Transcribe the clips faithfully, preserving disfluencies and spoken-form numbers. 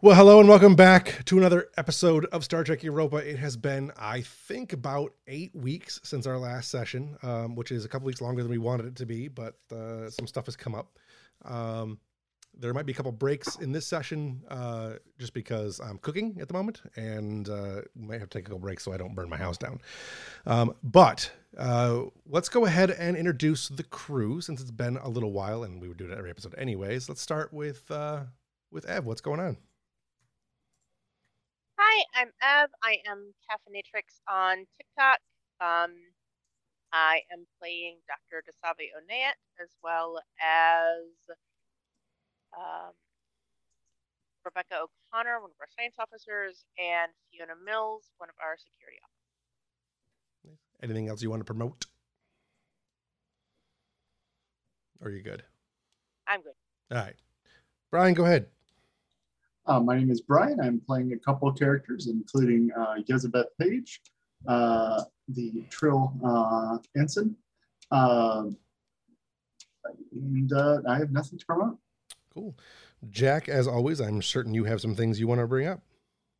Well, hello and welcome back to another episode of Star Trek Europa. It has been, I think, about eight weeks since our last session, um, which is a couple weeks longer than we wanted it to be, but uh, some stuff has come up. Um, there might be a couple breaks in this session uh, just because I'm cooking at the moment and uh, might have to take a couple breaks so I don't burn my house down. Um, but uh, let's go ahead and introduce the crew since it's been a little while and we would do it every episode anyways. Let's start with, uh, with Ev. What's going on? Hi, I'm Ev. I am Caffeinatrix on TikTok. Um, I am playing Doctor Dasavi Onayat as well as um, Rebecca O'Connor, one of our science officers, and Fiona Mills, one of our security officers. Anything else you want to promote? Or are you good? I'm good. All right. Brian, go ahead. Uh, my name is Brian. I'm playing a couple of characters, including uh, Yezbeth Page, uh, the Trill uh, ensign. Uh, and uh, I have nothing to promote. Cool. Jack, as always, I'm certain you have some things you want to bring up.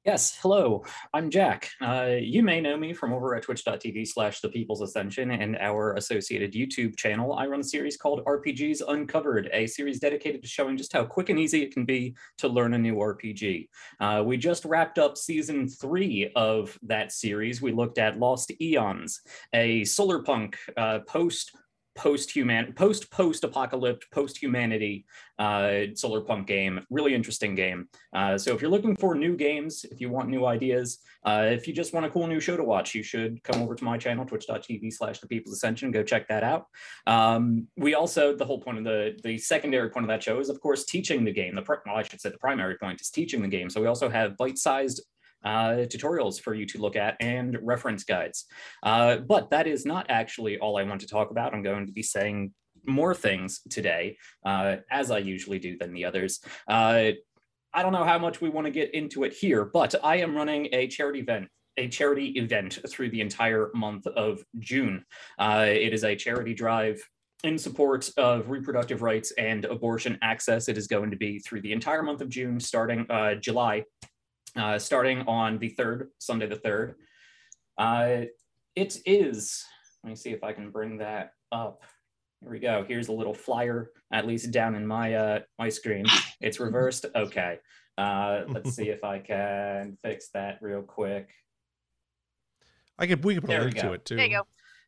Yes. Hello. I'm Jack. Uh, you may know me from over at twitch.tv slash The People's Ascension and our associated YouTube channel. I run a series called R P Gs Uncovered, a series dedicated to showing just how quick and easy it can be to learn a new R P G. Uh, we just wrapped up season three of that series. We looked at Lost Eons, a solarpunk uh, post Post-human, post-post-apocalypse, post-humanity uh, solarpunk game. Really interesting game. Uh, so if you're looking for new games, if you want new ideas, uh, if you just want a cool new show to watch, you should come over to my channel, twitch.tv slash The People's Ascension. Go check that out. Um, we also, the whole point of the, the secondary point of that show is, of course, teaching the game. The well, I should say the primary point is teaching the game. So we also have bite-sized Uh, tutorials for you to look at and reference guides. Uh, but that is not actually all I want to talk about. I'm going to be saying more things today, uh, as I usually do than the others. Uh, I don't know how much we want to get into it here, but I am running a charity event, a charity event through the entire month of June. Uh, it is a charity drive in support of reproductive rights and abortion access. It is going to be through the entire month of June, starting uh, July. Uh, starting on the third, Sunday the third. Uh, it is, let me see if I can bring that up. Here we go. Here's a little flyer, at least down in my, uh, my screen. It's reversed. Okay. Uh, let's see if I can fix that real quick. I could, we could put a link to it too. There you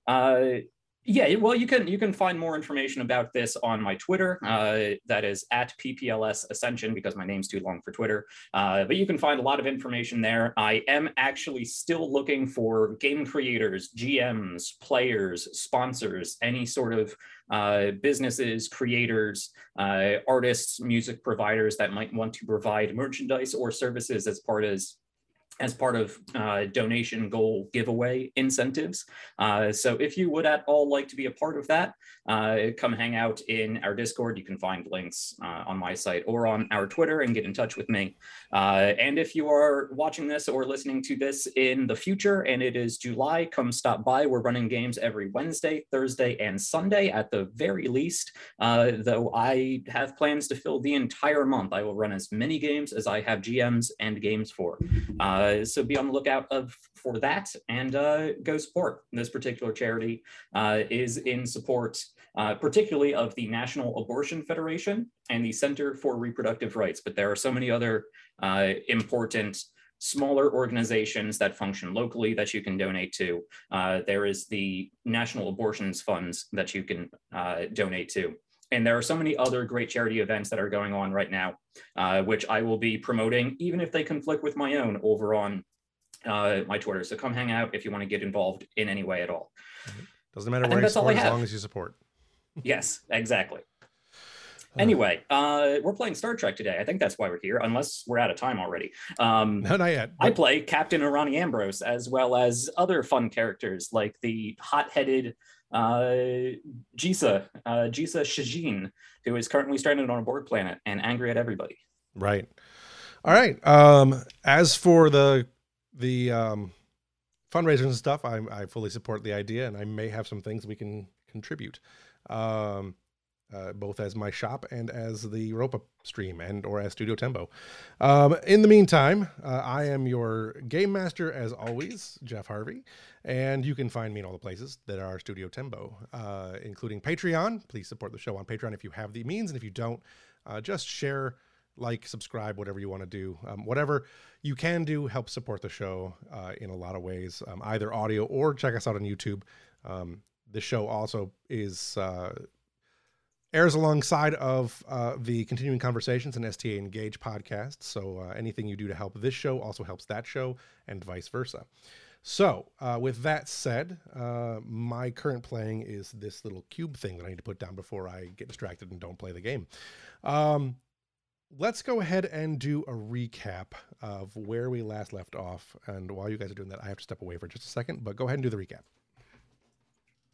go. Uh, Yeah, well, you can you can find more information about this on my Twitter. Uh, that is at P P L S Ascension because my name's too long for Twitter. Uh, but you can find a lot of information there. I am actually still looking for game creators, G Ms, players, sponsors, any sort of uh, businesses, creators, uh, artists, music providers that might want to provide merchandise or services as part as as part of uh, donation goal giveaway incentives. Uh, so if you would at all like to be a part of that, uh, come hang out in our Discord. You can find links uh, on my site or on our Twitter and get in touch with me. Uh, and if you are watching this or listening to this in the future and it is July, come stop by. We're running games every Wednesday, Thursday, and Sunday at the very least, uh, though I have plans to fill the entire month. I will run as many games as I have G Ms and games for. Uh, So be on the lookout of for that and uh, go support. This particular charity uh, is in support uh, particularly of the National Abortion Federation and the Center for Reproductive Rights. But there are so many other uh, important smaller organizations that function locally that you can donate to. Uh, there is the National Abortions Funds that you can uh, donate to. And there are so many other great charity events that are going on right now, uh, which I will be promoting, even if they conflict with my own over on uh, my Twitter. So come hang out if you want to get involved in any way at all. Doesn't matter where you support, as long as you support. Yes, exactly. Anyway, uh, we're playing Star Trek today. I think that's why we're here, unless we're out of time already. Um, no, not yet. But... I play Captain Arani Ambrose, as well as other fun characters like the hot-headed Uh, Jisa, uh, Jisa Shijin, who is currently stranded on a Borg planet and angry at everybody. Right. All right. Um, as for the the um, fundraisers and stuff, I, I fully support the idea, and I may have some things we can contribute. Um, uh, both as my shop and as the Europa stream and or as Studio Tembo. Um, in the meantime, uh, I am your game master, as always, Jeff Harvey, and you can find me in all the places that are Studio Tembo, uh, including Patreon. Please support the show on Patreon if you have the means, and if you don't, uh, just share, like, subscribe, whatever you want to do. Um, whatever you can do, help support the show uh, in a lot of ways, um, either audio or check us out on YouTube. Um, the show also is uh, airs alongside of uh, the Continuing Conversations and S T A Engage podcast. So uh, anything you do to help this show also helps that show and vice versa. So uh, with that said, uh, my current playing is this little cube thing that I need to put down before I get distracted and don't play the game. Um, Let's go ahead and do a recap of where we last left off. And while you guys are doing that, I have to step away for just a second, but go ahead and do the recap.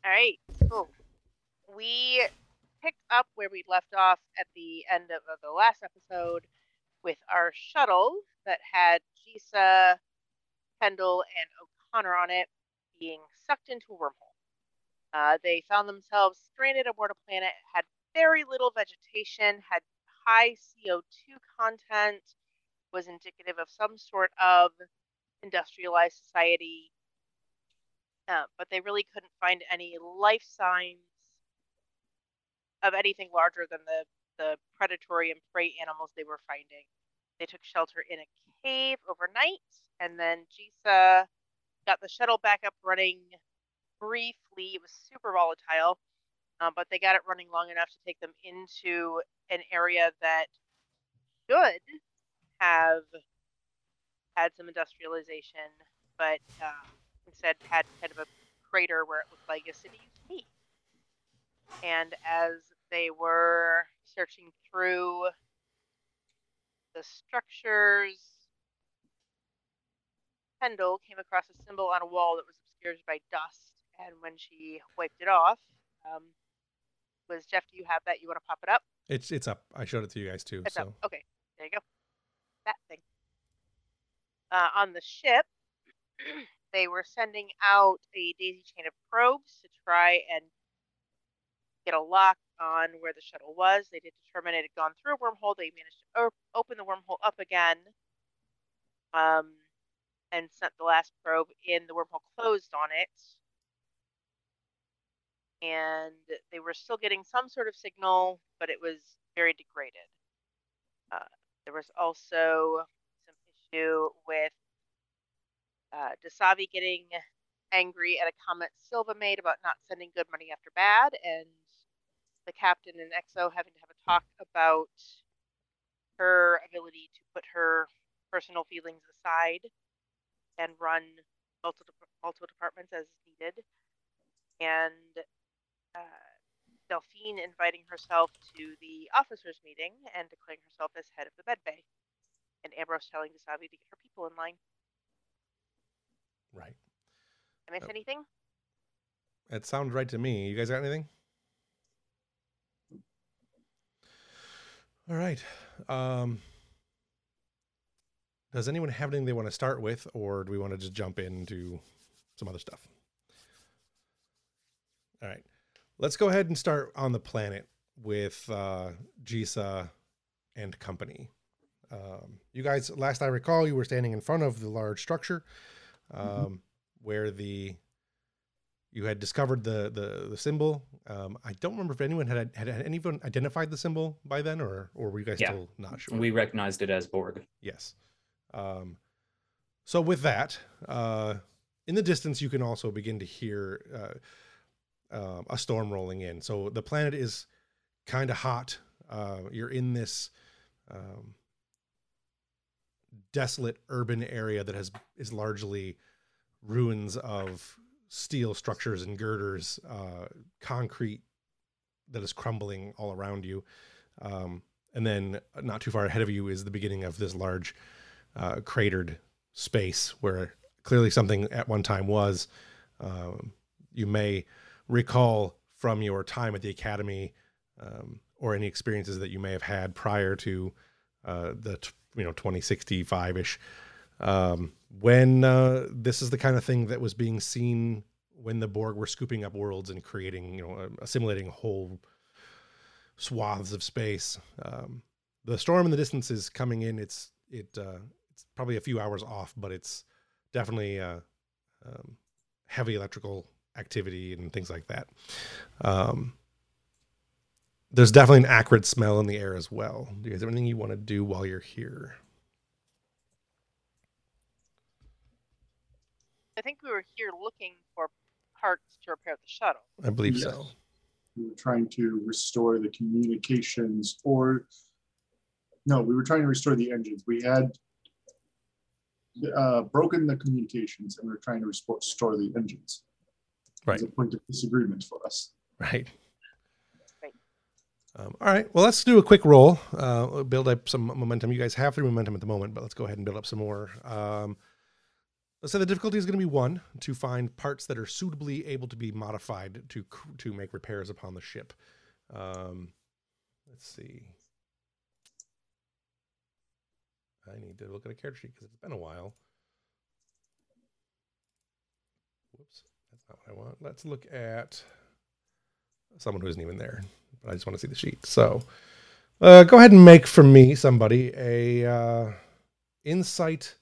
All right, cool. We picked up where we left off at the end of the last episode with our shuttle that had Jisa, Pendle, and O'Connor on it being sucked into a wormhole. Uh, they found themselves stranded aboard a planet, had very little vegetation, had high C O two content, was indicative of some sort of industrialized society, uh, but they really couldn't find any life signs of anything larger than the, the predatory and prey animals they were finding. They took shelter in a cave overnight, and then Jisa got the shuttle back up running briefly. It was super volatile. Um, but they got it running long enough to take them into an area that should have had some industrialization, but um, instead had kind of a crater where it looked like a city used to be. And as they were searching through the structures, Pendle came across a symbol on a wall that was obscured by dust, and when she wiped it off, um, was Jeff, do you have that? You want to pop it up? It's it's up. I showed it to you guys too. It's so. Up. Okay, there you go. That thing. Uh, on the ship, they were sending out a daisy chain of probes to try and get a lock on where the shuttle was. They did determine it had gone through a wormhole. They managed to op open the wormhole up again, um, and sent the last probe in. The wormhole closed on it. And they were still getting some sort of signal, but it was very degraded. Uh, there was also some issue with uh, Dasavi getting angry at a comment Silva made about not sending good money after bad, and the captain and X O having to have a talk about her ability to put her personal feelings aside and run multiple, multiple departments as needed. And Uh, Delphine inviting herself to the officers' meeting and declaring herself as head of the med bay, and Ambrose telling Dasavi to get her people in line. Right. Did I miss uh, anything? That sounds right to me. You guys got anything? All right. Um, does anyone have anything they want to start with, or do we want to just jump into some other stuff? All right. Let's go ahead and start on the planet with uh, Jisa and company. Um, you guys, last I recall, you were standing in front of the large structure um, mm-hmm. where the you had discovered the the, the symbol. Um, I don't remember if anyone had, had had anyone identified the symbol by then, or or were you guys yeah. still not sure? We recognized it as Borg. Yes. Um, so with that, uh, in the distance, you can also begin to hear. Uh, Uh, a storm rolling in. So the planet is kind of hot. Uh, you're in this um, desolate urban area that has is largely ruins of steel structures and girders, uh, concrete that is crumbling all around you. Um, and then not too far ahead of you is the beginning of this large uh, cratered space where clearly something at one time was. Um, you may recall from your time at the academy um, or any experiences that you may have had prior to uh, the, t you know, twenty sixty-five-ish, um, when uh, this is the kind of thing that was being seen when the Borg were scooping up worlds and creating, you know, assimilating whole swaths of space. Um, the storm in the distance is coming in. It's it uh, it's probably a few hours off, but it's definitely uh, um, heavy electrical activity and things like that. Um, there's definitely an acrid smell in the air as well. Do you guys have anything you want to do while you're here? I think we were here looking for parts to repair the shuttle. I believe yes. so. We were trying to restore the communications, or no, we were trying to restore the engines. We had uh, broken the communications, and we were trying to restore the engines. Right. It was a point of disagreement for us. Right. Right. Um, all right. Well, let's do a quick roll. Uh, build up some momentum. You guys have three momentum at the moment, but let's go ahead and build up some more. Um, Let's say the difficulty is going to be one, to find parts that are suitably able to be modified to to make repairs upon the ship. Um, let's see. I need to look at a character sheet because it's been a while. Whoops, that's not what I want. Let's look at someone who isn't even there, but I just want to see the sheet. So uh, go ahead and make for me, somebody, a uh, insight...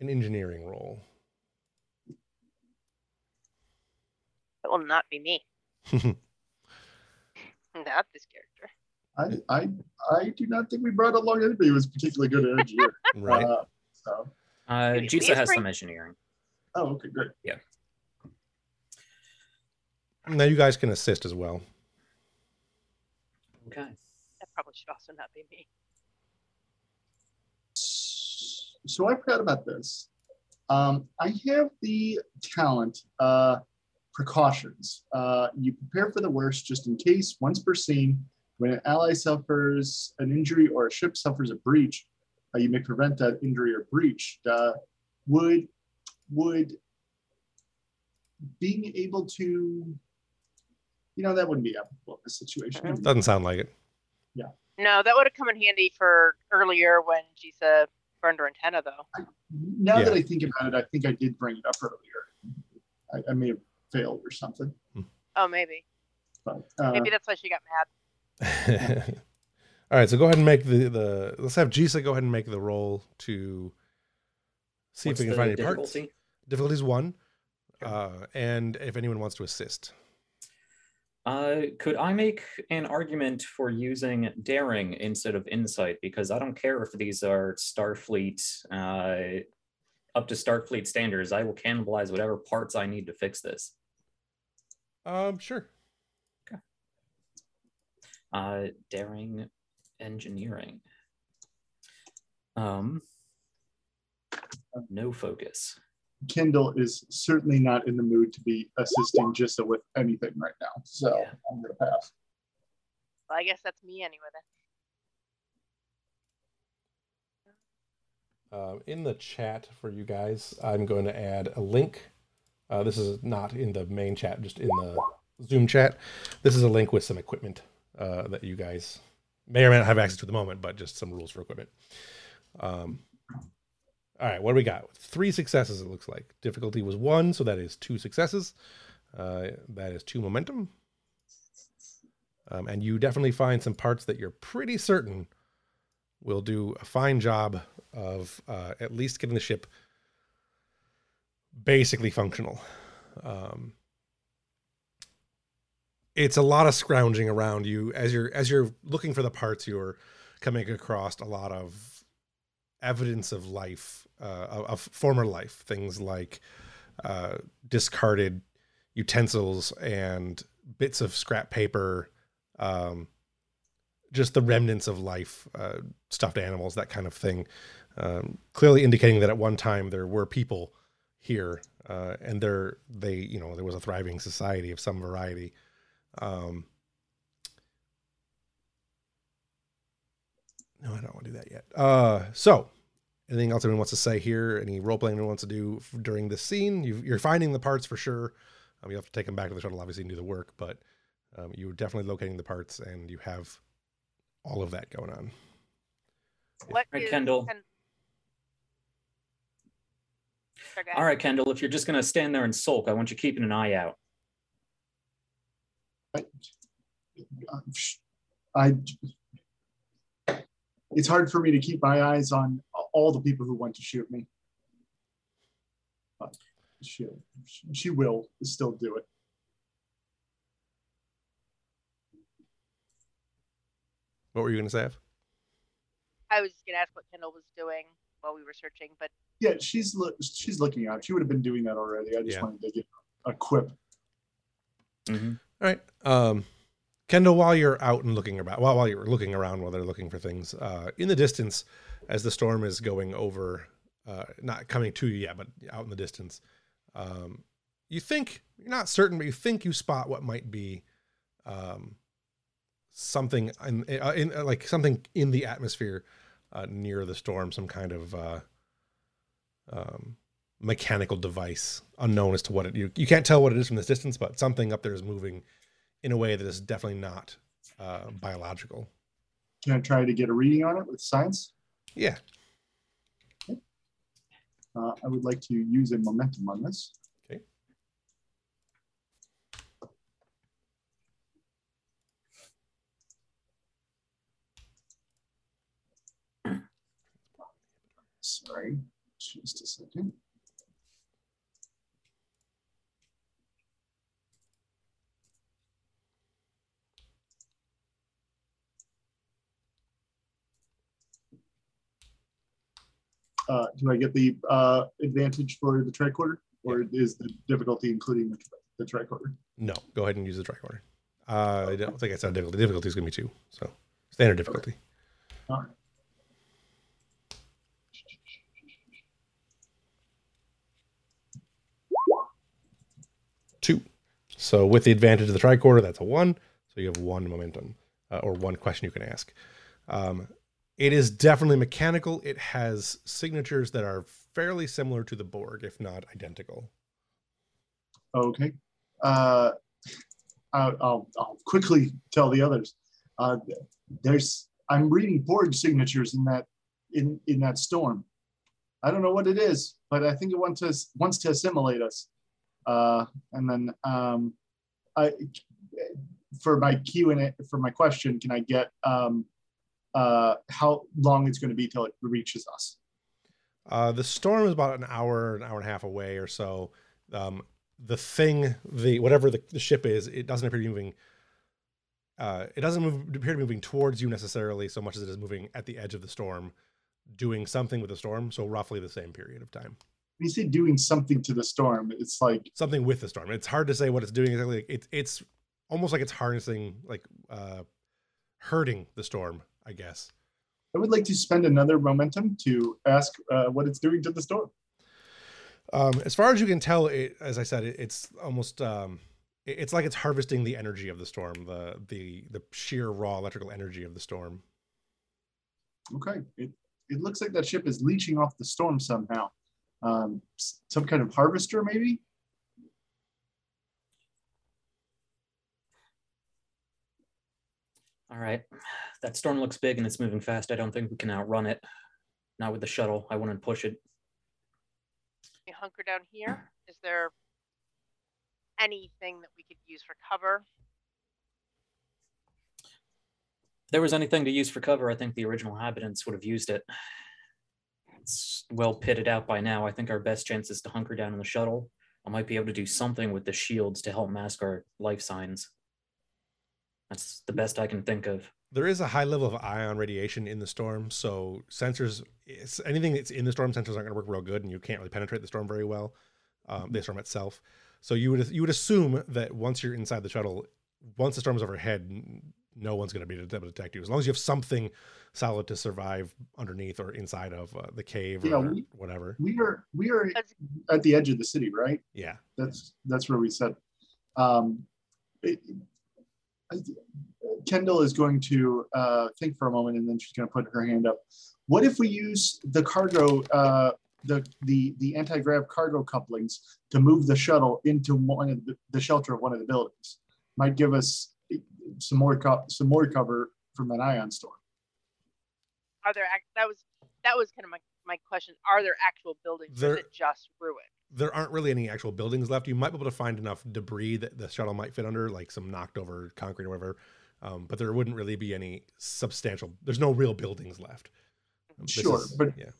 an engineering role. That will not be me. Not this character. I, I I do not think we brought along anybody who was particularly good at engineering. Right. Uh, so. uh, Jisa has some engineering. Oh, okay, great. Yeah. Now you guys can assist as well. Okay. That probably should also not be me. So I forgot about this. Um, I have the talent, uh, precautions. Uh, you prepare for the worst just in case, once per scene. When an ally suffers an injury or a ship suffers a breach, uh, you may prevent that injury or breach. Uh, would, would being able to, you know, that wouldn't be applicable in this situation. It doesn't sound like it. Yeah. No, that would have come in handy for earlier when Jisa... under antenna though. I, now yeah. that I think about it, I think I did bring it up earlier. I, I may have failed or something. Oh, maybe. But, uh, maybe that's why she got mad. All right, so go ahead and make the the. Let's have Jisa go ahead and make the roll to see What's if we can find any difficulty? parts. Difficulty is one, okay. uh, and if anyone wants to assist. Uh, could I make an argument for using daring instead of insight? Because I don't care if these are Starfleet, uh, up to Starfleet standards. I will cannibalize whatever parts I need to fix this. Um, sure. Okay. Uh, daring engineering. Um, no focus. Kendall is certainly not in the mood to be assisting Jisa with anything right now, so yeah. I'm gonna pass. Well, I guess that's me anyway then. Uh, in the chat for you guys, I'm going to add a link. Uh, this is not in the main chat, just in the Zoom chat. This is a link with some equipment uh, that you guys may or may not have access to at the moment, but just some rules for equipment. Um, All right, what do we got? Three successes, it looks like. Difficulty was one, so that is two successes. Uh, that is two momentum. Um, and you definitely find some parts that you're pretty certain will do a fine job of uh, at least getting the ship basically functional. Um, it's a lot of scrounging around you. As you're, as you're looking for the parts, you're coming across a lot of evidence of life, uh, of former life, things like uh, discarded utensils and bits of scrap paper, um, just the remnants of life, uh, stuffed animals, that kind of thing. Um, clearly indicating that at one time there were people here, uh, and there they, you know, there was a thriving society of some variety. Um, no, I don't want to do that yet. Uh, so. Anything else anyone wants to say here? Any role-playing anyone wants to do during this scene? You've, you're finding the parts for sure. Um, you have to take them back to the shuttle, obviously, and do the work, but um, you're definitely locating the parts, and you have all of that going on. What all right, Kendall. Ken all right, Kendall, if you're just going to stand there and sulk, I want you keeping an eye out. I, it's hard for me to keep my eyes on all the people who want to shoot me. But she, she will still do it. What were you going to say, Ev? I was going to ask what Kendall was doing while we were searching, but yeah, she's look, she's looking out. She would have been doing that already. I just yeah. wanted to get a quip. Mm-hmm. All right, um, Kendall. While you're out and looking about, while while you're looking around, while they're looking for things uh, in the distance, as the storm is going over, uh, not coming to you yet, but out in the distance, um, you think you're not certain, but you think you spot what might be. Um, something in, in like something in the atmosphere uh, near the storm, some kind of uh, um, mechanical device unknown as to what it, you, you can't tell what it is from this distance, but something up there is moving in a way that is definitely not uh, biological. Can I try to get a reading on it with science? Yeah. Okay. Uh, I would like to use a momentum on this. Sorry, just a second. Uh, do I get the uh, advantage for the tricorder, or yeah. is the difficulty including the, the tricorder? No, go ahead and use the tricorder. Uh, I don't think it's not difficult. The difficulty is going to be two, so standard difficulty. Okay. All right. Two. So with the advantage of the tricorder, that's a one. So you have one momentum uh, or one question you can ask. Um, it is definitely mechanical. It has signatures that are fairly similar to the Borg, if not identical. Okay. Uh, I'll, I'll, I'll quickly tell the others. Uh, there's I'm reading Borg signatures in that in in that storm. I don't know what it is, but I think it wants to wants to assimilate us. Uh, and then um, I, for my Q and A, for my question, can I get um, uh, how long it's going to be till it reaches us? Uh, the storm is about an hour, an hour and a half away or so. Um, the thing, the whatever the, the ship is, it doesn't appear to be moving. Uh, it doesn't move, appear to be moving towards you necessarily, so much as it is moving at the edge of the storm, doing something with the storm. So roughly the same period of time. When you say doing something to the storm, it's like something with the storm. It's hard to say what it's doing exactly. It's it's almost like it's harnessing, like uh, hurting the storm, I guess. I would like to spend another momentum to ask uh, what it's doing to the storm. Um, as far as you can tell, it, as I said, it, it's almost um, it, it's like it's harvesting the energy of the storm, the the the sheer raw electrical energy of the storm. Okay, it it looks like that ship is leeching off the storm somehow. Um, some kind of harvester, maybe? All right. That storm looks big and it's moving fast. I don't think we can outrun it. Not with the shuttle. I wouldn't push it. We hunker down here. Is there anything that we could use for cover? If there was anything to use for cover, I think the original inhabitants would have used it. It's well pitted out by now. I think our best chance is to hunker down in the shuttle. I might be able to do something with the shields to help mask our life signs. That's the best I can think of. There is a high level of ion radiation in the storm, so sensors, it's, anything that's in the storm, sensors aren't going to work real good, and you can't really penetrate the storm very well, um, the storm itself. So you would you would assume that once you're inside the shuttle, once the storm is overhead, no one's going to be able to detect you as long as you have something solid to survive underneath or inside of uh, the cave yeah, or we, whatever. We are we are at the edge of the city, right? Yeah, that's that's where we said. Um, it, Kendall is going to uh, think for a moment, and then she's going to put her hand up. What if we use the cargo, uh, the the the anti-grav cargo couplings to move the shuttle into one of the, the shelter of one of the buildings? Might give us some more co some more cover from an ion storm. Are there that was that was kind of my, my question. Are there actual buildings there, or is it just ruin? There aren't really any actual buildings left. You might be able to find enough debris that the shuttle might fit under, like some knocked over concrete or whatever, Um, but there wouldn't really be any substantial, there's no real buildings left. Um, sure, is, but yeah.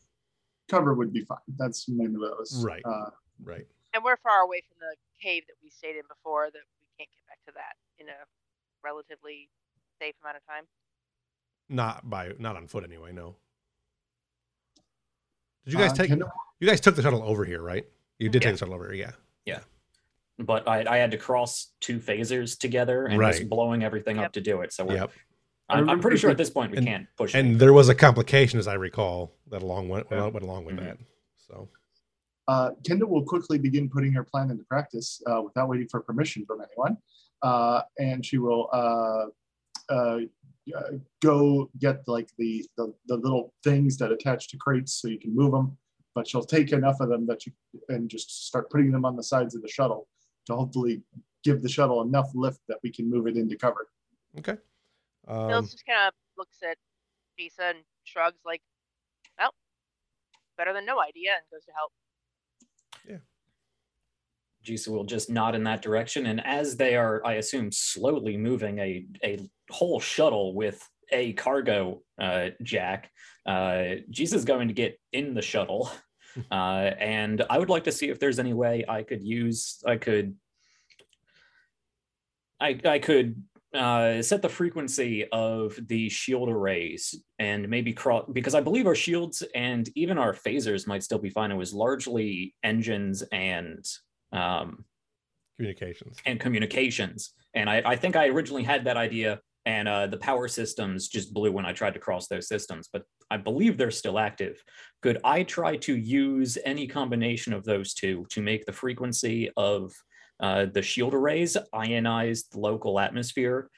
cover would be fine. That's mainly what I was. Right, uh, right. And we're far away from the cave that we stayed in before that we can't get back to that in a relatively safe amount of time. Not by, not on foot anyway, no. Did you guys uh, take, Kendall? you guys took the shuttle over here, right? You did yeah. take the shuttle over here, yeah. Yeah. But I, I had to cross two phasers together and right. just blowing everything yep. up to do it. So we're, yep. I'm, I'm pretty sure at this point we and, can't push and it. And there was a complication, as I recall, that along went, yeah. went along with mm-hmm. that. So, uh, Kendall will quickly begin putting her plan into practice uh, without waiting for permission from anyone. Uh, and she will uh, uh, go get like the, the, the little things that attach to crates so you can move them. But she'll take enough of them that you and just start putting them on the sides of the shuttle to hopefully give the shuttle enough lift that we can move it into cover. Okay. Um, Mills just kind of looks at Jisa and shrugs like, well, better than no idea, and goes to help. Yeah. Jisa will just nod in that direction, and as they are, I assume, slowly moving a, a whole shuttle with a cargo uh, Jack, uh, Jisa's going to get in the shuttle. Uh, and I would like to see if there's any way I could use, I could, I, I could uh, set the frequency of the shield arrays and maybe cross, because I believe our shields and even our phasers might still be fine. It was largely engines and um, communications and communications. And I, I think I originally had that idea, and uh, the power systems just blew when I tried to cross those systems, but I believe they're still active. Could I try to use any combination of those two to make the frequency of uh, the shield arrays ionize the local atmosphere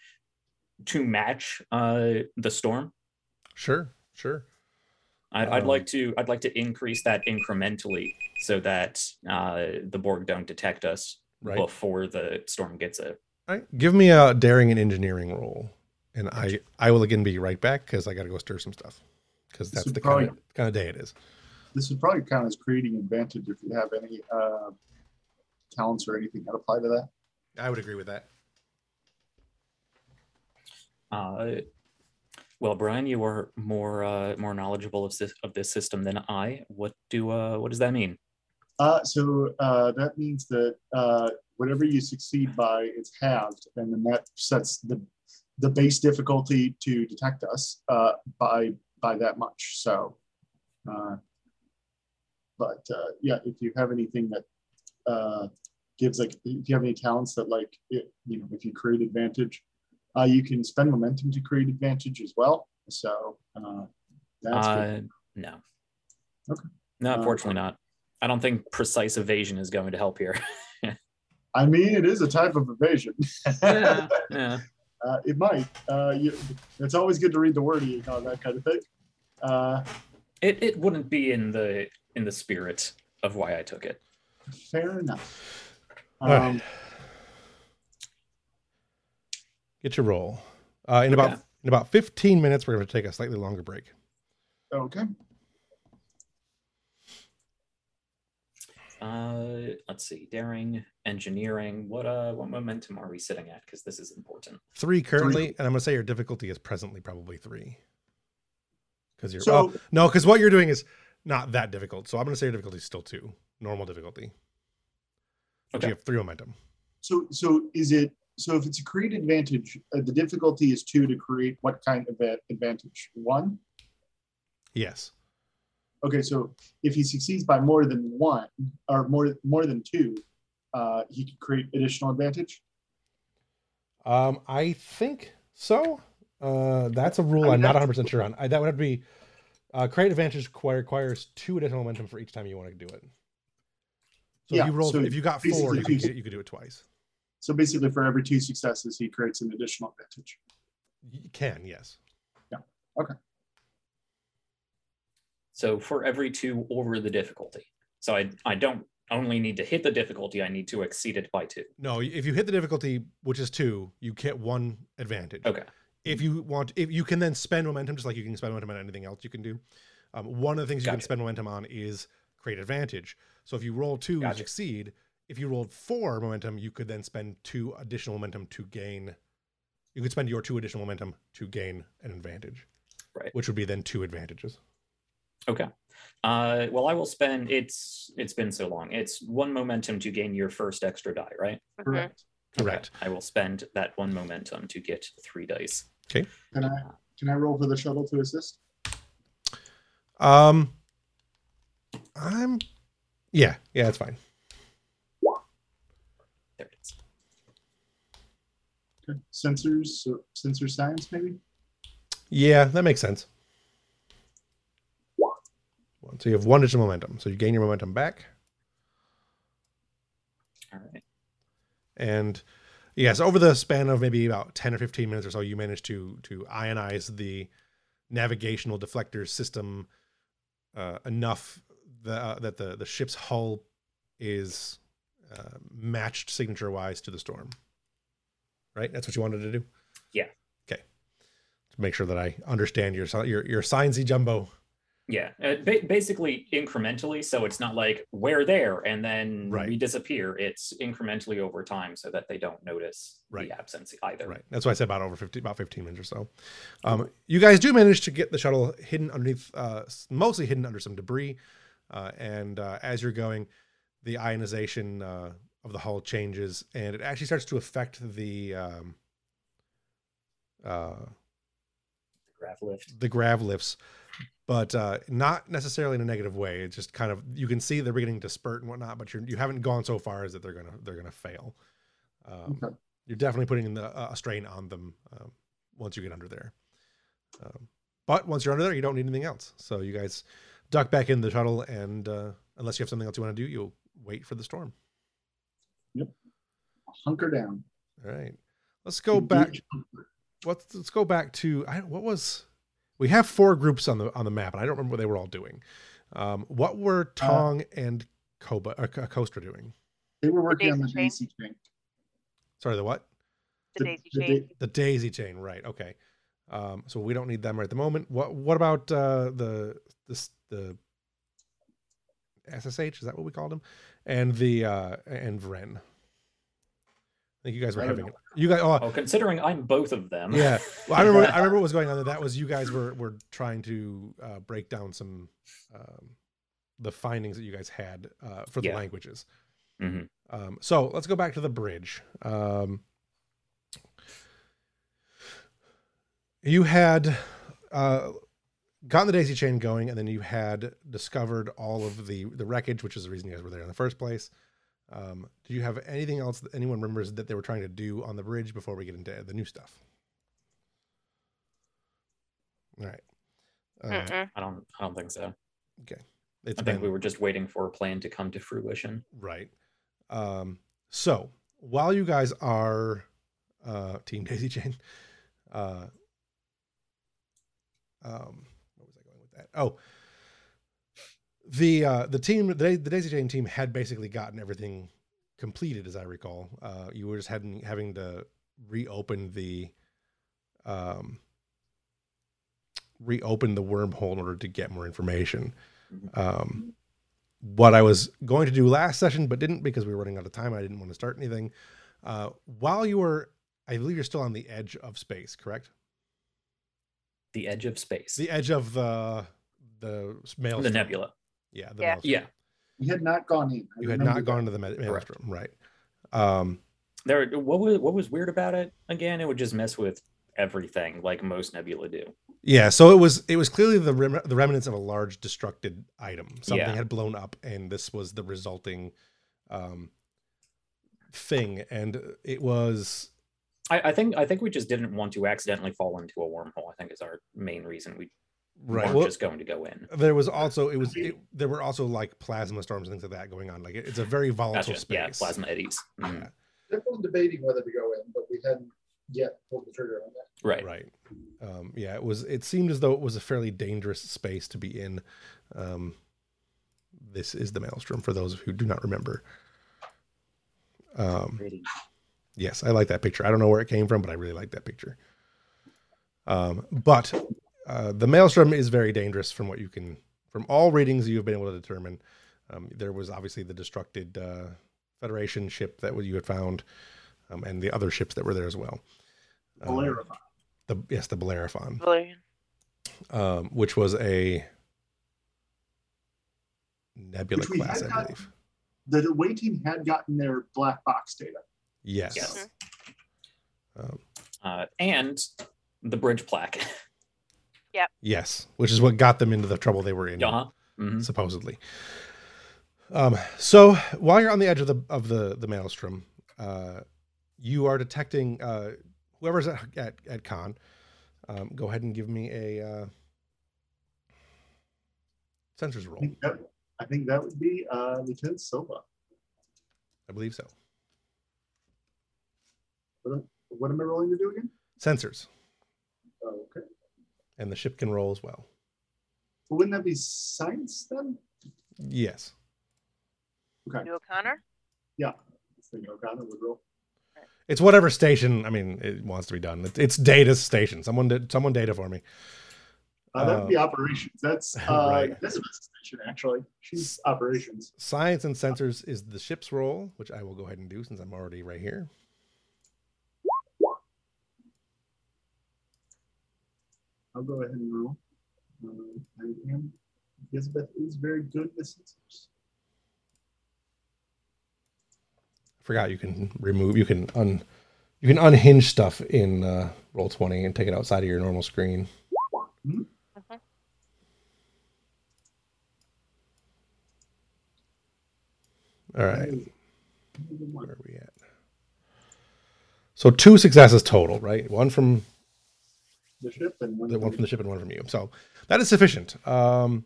to match uh, the storm? Sure, sure. I'd, um, I'd like to. I'd like to increase that incrementally so that uh, the Borg don't detect us right. before the storm gets it. All right, give me a daring and engineering roll. And I, I will again be right back because I got to go stir some stuff because that's the probably, kind, of, kind of day it is. This would probably count as creating advantage if you have any uh, talents or anything that apply to that. I would agree with that. Uh, well, Brian, you are more uh, more knowledgeable of this, of this system than I. What do uh, what does that mean? Uh, so uh, that means that uh, whatever you succeed by, it's halved, and then that sets the the base difficulty to detect us uh, by by that much. So, uh, but uh, yeah, if you have anything that uh, gives, like, if you have any talents that, like, it, you know, if you create advantage, uh, you can spend momentum to create advantage as well. So uh, that's uh, good. No. Okay. No, unfortunately uh, not. I don't think precise evasion is going to help here. I mean, it is a type of evasion. yeah. yeah. Uh, it might. Uh, you, it's always good to read the wording and all that kind of thing. Uh, it it wouldn't be in the in the spirit of why I took it. Fair enough. Um, all right. Get your roll. Uh, in about yeah. in about fifteen minutes, we're going to take a slightly longer break. Okay. Uh, let's see. Daring, engineering. What uh, what momentum are we sitting at? Because this is important. Three currently, and I'm gonna say your difficulty is presently probably three. Because you're so, oh, no, because what you're doing is not that difficult. So I'm gonna say your difficulty is still two, normal difficulty. But okay. You have three momentum. So so is it so if it's a create advantage, uh, the difficulty is two to create what kind of advantage? One. Yes. Okay, so if he succeeds by more than one, or more more than two, uh, he could create additional advantage? Um, I think so. Uh, that's a rule I mean, I'm not one hundred percent sure on. I, that would have to be, uh, create advantage requires two additional momentum for each time you want to do it. So, yeah, if, you rolled, so if you got four, you could, you could do it twice. So basically for every two successes, he creates an additional advantage. You can, yes. Yeah, okay. So for every two over the difficulty. So I, I don't only need to hit the difficulty, I need to exceed it by two. No, if you hit the difficulty, which is two, you get one advantage. Okay. If you want, if you can then spend momentum, just like you can spend momentum on anything else you can do. Um, one of the things you gotcha. Can spend momentum on is create advantage. So if you roll two, gotcha. You succeed. If you rolled four momentum, you could then spend two additional momentum to gain you could spend your two additional momentum to gain an advantage, right? Which would be then two advantages. Okay. Uh, well, I will spend, it's it's been so long. It's one momentum to gain your first extra die, right? Correct. Correct. Okay. I will spend that one momentum to get three dice. Okay. Can I can I roll for the shuttle to assist? Um, I'm, yeah, yeah, that's fine. There it is. Okay. Sensors, so sensor science, maybe? Yeah, that makes sense. So you have one additional momentum. So you gain your momentum back. All right. And yes, over the span of maybe about ten or fifteen minutes or so, you manage to to ionize the navigational deflector system uh, enough the, uh, that the, the ship's hull is uh, matched signature-wise to the storm. Right? That's what you wanted to do? Yeah. Okay. To make sure that I understand your, your, your sciencey jumbo. Yeah, uh, ba basically incrementally. So it's not like we're there and then right. we disappear. It's incrementally over time so that they don't notice right. the absence either. Right. That's why I said about over fifty, about fifteen minutes or so. Um, you guys do manage to get the shuttle hidden underneath, uh, mostly hidden under some debris. Uh, and uh, as you're going, the ionization uh, of the hull changes, and it actually starts to affect the um, uh, grav lift. The grav lifts. But uh, not necessarily in a negative way. It's just kind of, you can see they're beginning to spurt and whatnot, but you're, you haven't gone so far as that they're gonna they're gonna fail. Um, okay. You're definitely putting in the, uh, a strain on them um, once you get under there. Um, but once you're under there, you don't need anything else. So you guys duck back in the shuttle, and uh, unless you have something else you want to do, you'll wait for the storm. Yep. Hunker down. All right. Let's go back. Let's let's go back to I, what was. We have four groups on the on the map, and I don't remember what they were all doing. Um, what were Tong uh, and Koba, uh, Coaster doing? They were working the on the chain. Daisy chain. Sorry, the what? The, the daisy the, chain. The daisy chain, right? Okay. Um, so we don't need them right at the moment. What What about uh, the this the S S H? Is that what we called them? And the uh, and Varen. I think you guys were having it. You guys, oh, oh, considering I'm both of them. Yeah, well, I remember. I remember what was going on there. That was you guys were were trying to uh, break down some um, the findings that you guys had uh, for the yeah. languages. Mm-hmm. um, so let's go back to the bridge. Um, you had uh, gotten the daisy chain going, and then you had discovered all of the the wreckage, which is the reason you guys were there in the first place. Um, do you have anything else that anyone remembers that they were trying to do on the bridge before we get into the new stuff? All right. Uh, Mm-mm. I don't, I don't think so. Okay. It's I been, think we were just waiting for a plan to come to fruition. Right. Um, so while you guys are, uh, Team Daisy Chain, uh, um, where was I going with that? Oh, The uh, the team, the, the Daisy Chain team had basically gotten everything completed, as I recall. Uh, you were just having, having to reopen the um, reopen the wormhole in order to get more information. Um, what I was going to do last session, but didn't because we were running out of time. I didn't want to start anything. Uh, while you were, I believe you're still on the edge of space, correct? The edge of space. The edge of the the Maelstrom. The nebula. Yeah. The yeah. yeah. You had not gone in. I you had not that. gone to the Maelstrom, right? Um, there. What was what was weird about it? Again, it would just mess with everything, like most nebula do. Yeah. So it was it was clearly the rem the remnants of a large destructed item. Something yeah. had blown up, and this was the resulting um, thing. And it was. I, I think I think we just didn't want to accidentally fall into a wormhole. I think is our main reason we. Right, well, just going to go in. There was also it was it, there were also like plasma storms and things like that going on. Like it, it's a very volatile gotcha. space. Yeah, plasma eddies. Mm. Yeah. They're still debating whether to go in, but we hadn't yet pulled the trigger on that. Right, right. Um, yeah, it was. It seemed as though it was a fairly dangerous space to be in. Um, this is the Maelstrom for those who do not remember. Um, yes, I like that picture. I don't know where it came from, but I really like that picture. Um, but. Uh, the Maelstrom is very dangerous from what you can, from all readings you've been able to determine. Um, there was obviously the destructed uh, Federation ship that you had found um, and the other ships that were there as well. Bellerophon. Um, the yes, the Bellerophon. Bellerophon. Um, which was a Nebula class, I believe. The, the away team had gotten their black box data. Yes. Yes. Um, uh, and the bridge plaque. Yep. Yes, which is what got them into the trouble they were in, uh-huh. mm-hmm. supposedly. Um, so while you're on the edge of the of the the Maelstrom, uh, you are detecting uh, whoever's at at, at Con. Um, go ahead and give me a uh, sensors roll. I think, that, I think that would be uh, Lieutenant Silva. I believe so. What am, what am I rolling to do again? Sensors. Oh, okay. And the ship can roll as well. Well, wouldn't that be science then? Yes. Okay. New O'Connor? Yeah. New O'Connor would roll. It's whatever station, I mean, it wants to be done. It's, it's data station. Someone did, someone data for me. Uh, that would uh, be operations. That's uh, right. This is a station, actually. She's operations. Science and sensors is the ship's role, which I will go ahead and do since I'm already right here. I'll go ahead and roll. Uh, I am. Yezbeth is very good with sensors. Forgot you can remove, you can un, you can unhinge stuff in uh, roll twenty and take it outside of your normal screen. Mm-hmm. Okay. All right, where are we at? So two successes total, right? One from the ship and one, the, one from the ship and one from you. So that is sufficient. Um,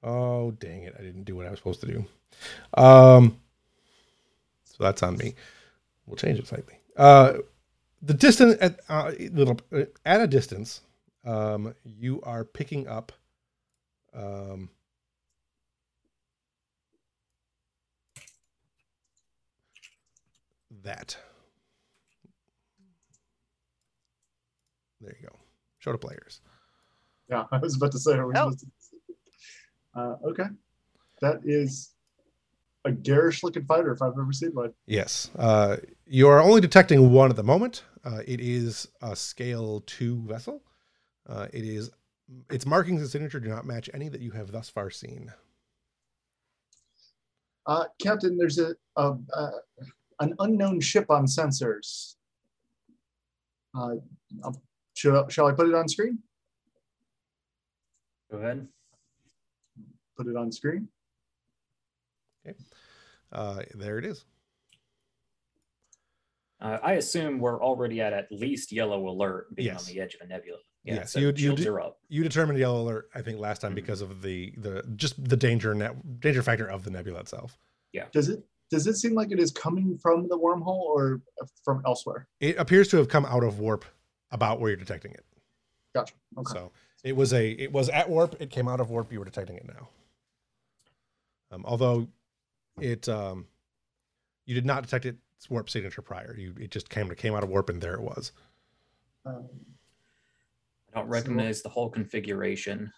Oh, dang it. I didn't do what I was supposed to do. Um, so that's on me. We'll change it slightly. Uh, the distance at, uh, at a distance, um, you are picking up. Um, that. There you go. Show to players. Yeah, I was about to say, are we supposed to? Uh, okay, that is a garish-looking fighter if I've ever seen one. Yes, uh, you are only detecting one at the moment. Uh, it is a scale two vessel. Uh, it is its markings and signature do not match any that you have thus far seen. Uh, Captain, there's a, a, a an unknown ship on sensors. Uh, shall, shall I put it on screen? Go ahead. Put it on screen. Okay, uh, there it is. Uh, I assume we're already at at least yellow alert, being yes. on the edge of a nebula. Yeah, yes, so you, you, de are up. you determined yellow alert, I think, last time mm-hmm. because of the the just the danger net danger factor of the nebula itself. Yeah. Does it does it seem like it is coming from the wormhole or from elsewhere? It appears to have come out of warp, about where you're detecting it. Gotcha. Okay. So it was a it was at warp. It came out of warp. You were detecting it now. Um, although it, um, you did not detect its warp signature prior. You, it just came, it came out of warp and there it was. Um, I don't recognize the whole configuration,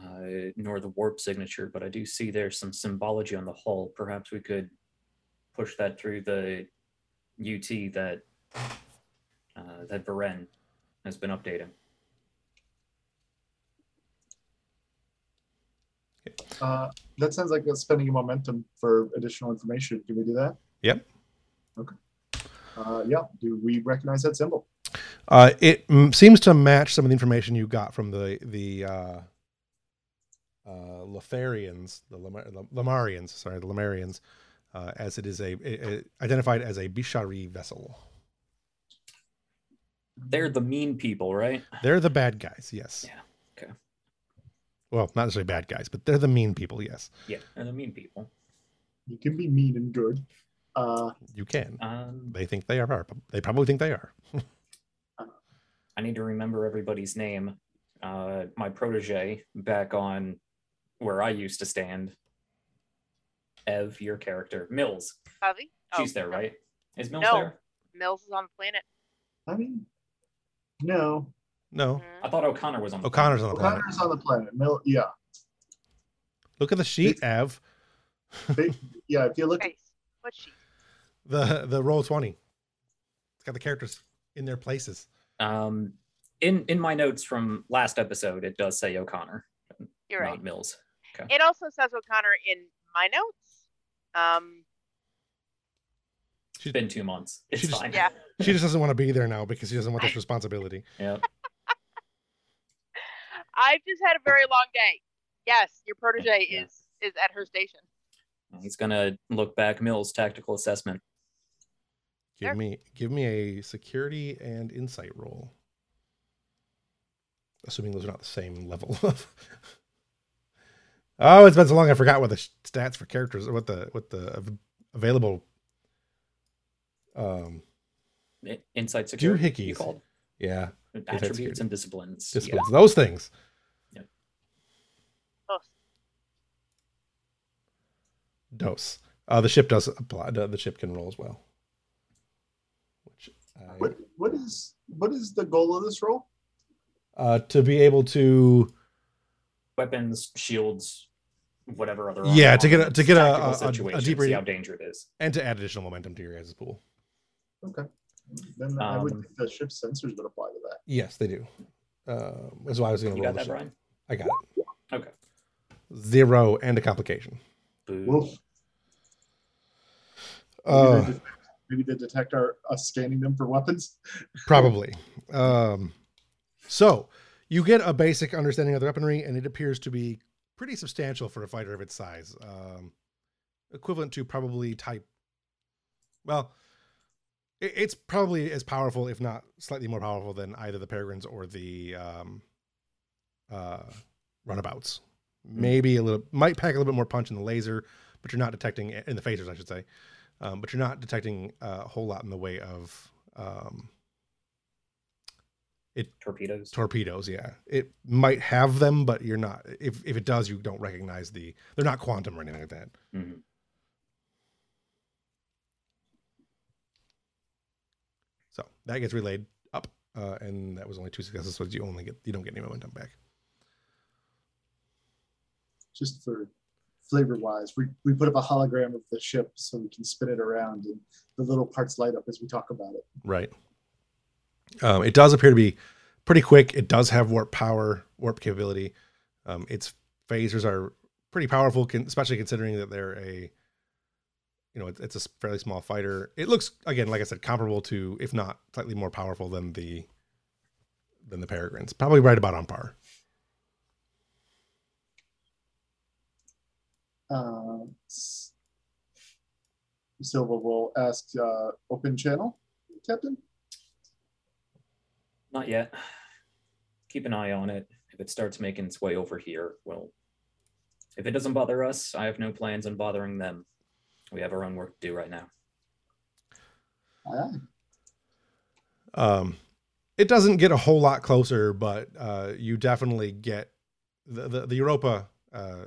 uh, nor the warp signature, but I do see there's some symbology on the hull. Perhaps we could push that through the U T that, uh, that Varen has been updating. Uh, that sounds like that's spending a momentum for additional information. Can we do that? Yep. Okay. Uh, yeah. Do we recognize that symbol? Uh, it m seems to match some of the information you got from the the uh, uh, Lotharians, the Lam Lamarians. Sorry, the Lamarians, uh, as it is a, a, a identified as a Bishari vessel. They're the mean people, right? They're the bad guys. Yes. Yeah. Okay. Well, not necessarily bad guys, but they're the mean people, yes. Yeah, they're the mean people. You can be mean and good. Uh, you can. Um, they think they are. They probably think they are. I need to remember everybody's name. Uh, my protege back on where I used to stand. Ev, your character. Mills. Javi? She's oh, there, no. right? Is Mills no. there? Mills is on the planet. I mean, no. No, I thought O'Connor was on. The O'Connor's planet. on the planet. O'Connor's on the planet. Mill, yeah. Look at the sheet, it's, Ev. They, yeah, if you look at the the roll twenty, it's got the characters in their places. Um, in in my notes from last episode, it does say O'Connor. You're right. Not Mills. Okay. It also says O'Connor in my notes. Um, she's been two months. It's she just, fine. Yeah. She just doesn't want to be there now because she doesn't want this responsibility. Yeah. I've just had a very long day. Yes, your protege yeah. is is at her station. He's gonna look back Mills' tactical assessment. Give sure. me give me a security and insight roll. Assuming those are not the same level of. Oh, it's been so long I forgot what the stats for characters, what the what the available um insight security doohickeys you called. Yeah. Attributes and disciplines. Disciplines. Yeah. Those things. Yep. Dose. Uh, the ship does apply. The ship can roll as well. Which I... What what is what is the goal of this roll? Uh, to be able to weapons, shields, whatever other. Yeah, to get a, to get a, a, a deeper see how dangerous it is, and to add additional momentum to your guys' pool. Okay. Then um, I would think the ship sensors would apply to that. Yes, they do. Uh, that's why I was going to roll. You got that, ship. Brian? I got it. Okay. Zero and a complication. Woof. Uh, maybe, maybe they detect our us scanning them for weapons. Probably. Um, so you get a basic understanding of the weaponry, and it appears to be pretty substantial for a fighter of its size, um, equivalent to probably type. Well. It's probably as powerful, if not slightly more powerful, than either the Peregrines or the um, uh, Runabouts. Mm-hmm. Maybe a little, might pack a little bit more punch in the laser, but you're not detecting, in the phasers, I should say, um, but you're not detecting a whole lot in the way of um, it. Torpedoes. Torpedoes, yeah. It might have them, but you're not. If if it does, you don't recognize the. They're not quantum or anything like that. Mm-hmm. So that gets relayed up, uh, and that was only two successes. So you only get you don't get any momentum back. Just for flavor-wise, we we put up a hologram of the ship so we can spin it around, and the little parts light up as we talk about it. Right. Um, it does appear to be pretty quick. It does have warp power, warp capability. Um, its phasers are pretty powerful, con- especially considering that they're a. You know, it's a fairly small fighter. It looks, again, like I said, comparable to, if not slightly more powerful than the than the Peregrines. Probably right about on par. Uh, Silva will ask, uh, open channel, Captain? Not yet. Keep an eye on it. If it starts making its way over here, well, if it doesn't bother us, I have no plans on bothering them. We have our own work to do right now. Right. Um, it doesn't get a whole lot closer, but uh, you definitely get the the, the Europa uh,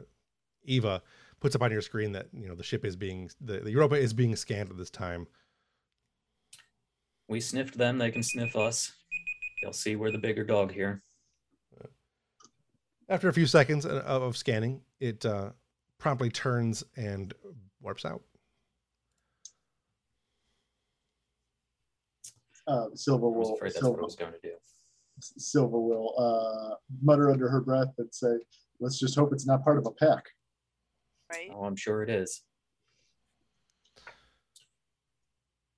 Eva puts up on your screen that you know the ship is being the, the Europa is being scanned at this time. We sniffed them; they can sniff us. They'll see we're the bigger dog here. After a few seconds of scanning, it uh, promptly turns and warps out. Uh, Silva will. I was afraid that's Silva, what I was going to do. Silva will uh, mutter under her breath and say, "Let's just hope it's not part of a pack." Right. Oh, I'm sure it is.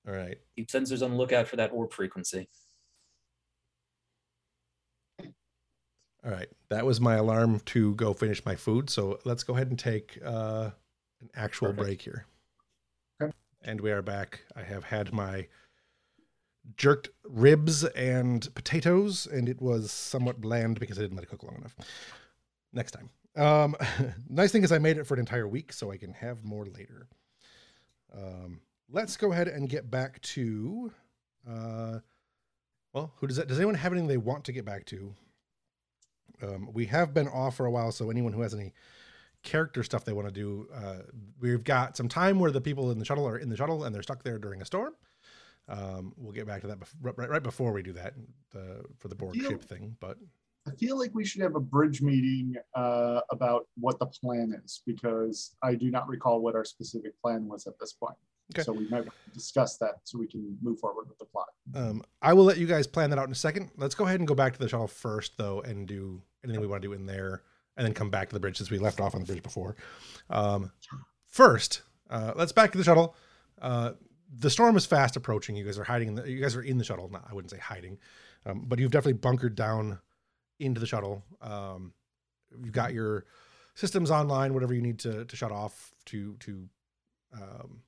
All right. Keep sensors on the lookout for that orb frequency. All right. That was my alarm to go finish my food. So let's go ahead and take uh, an actual Perfect. break here. Okay. And we are back. I have had my jerked ribs and potatoes, and it was somewhat bland because I didn't let it cook long enough. Next time. Um, nice thing is I made it for an entire week, so I can have more later. Um, let's go ahead and get back to, uh, well, who does that? Does anyone have anything they want to get back to? Um, we have been off for a while, so anyone who has any character stuff they want to do, uh, we've got some time where the people in the shuttle are in the shuttle and they're stuck there during a storm. Um, we'll get back to that bef- right, right before we do that uh, for the Borg ship thing. But I feel like we should have a bridge meeting uh, about what the plan is, because I do not recall what our specific plan was at this point. Okay. So we might discuss that so we can move forward with the plot. Um, I will let you guys plan that out in a second. Let's go ahead and go back to the shuttle first, though, and do anything we want to do in there, and then come back to the bridge since we left off on the bridge before. Um, first, uh, let's back to the shuttle. Uh, the storm is fast approaching. You guys are hiding. In the, you guys are in the shuttle. Not, I wouldn't say hiding, um, but you've definitely bunkered down into the shuttle. Um, you've got your systems online, whatever you need to, to shut off to, to, um,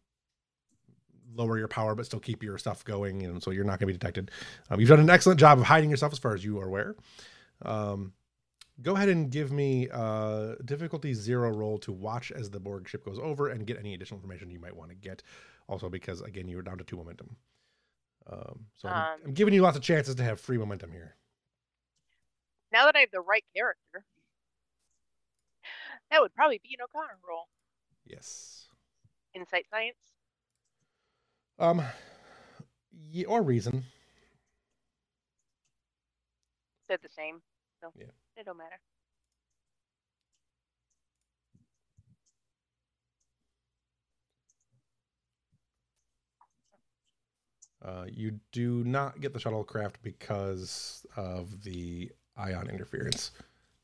lower your power, but still keep your stuff going. And so you're not going to be detected. Um, you've done an excellent job of hiding yourself as far as you are aware. Um, go ahead and give me uh difficulty zero roll to watch as the Borg ship goes over and get any additional information you might want to get. Also, because again, you were down to two momentum. Um, so um, I'm, I'm giving you lots of chances to have free momentum here. Now that I have the right character, that would probably be an O'Connor roll. Yes. Insight science. Um, yeah, or reason. They're the same. So yeah. It don't matter. Uh, you do not get the shuttlecraft because of the ion interference,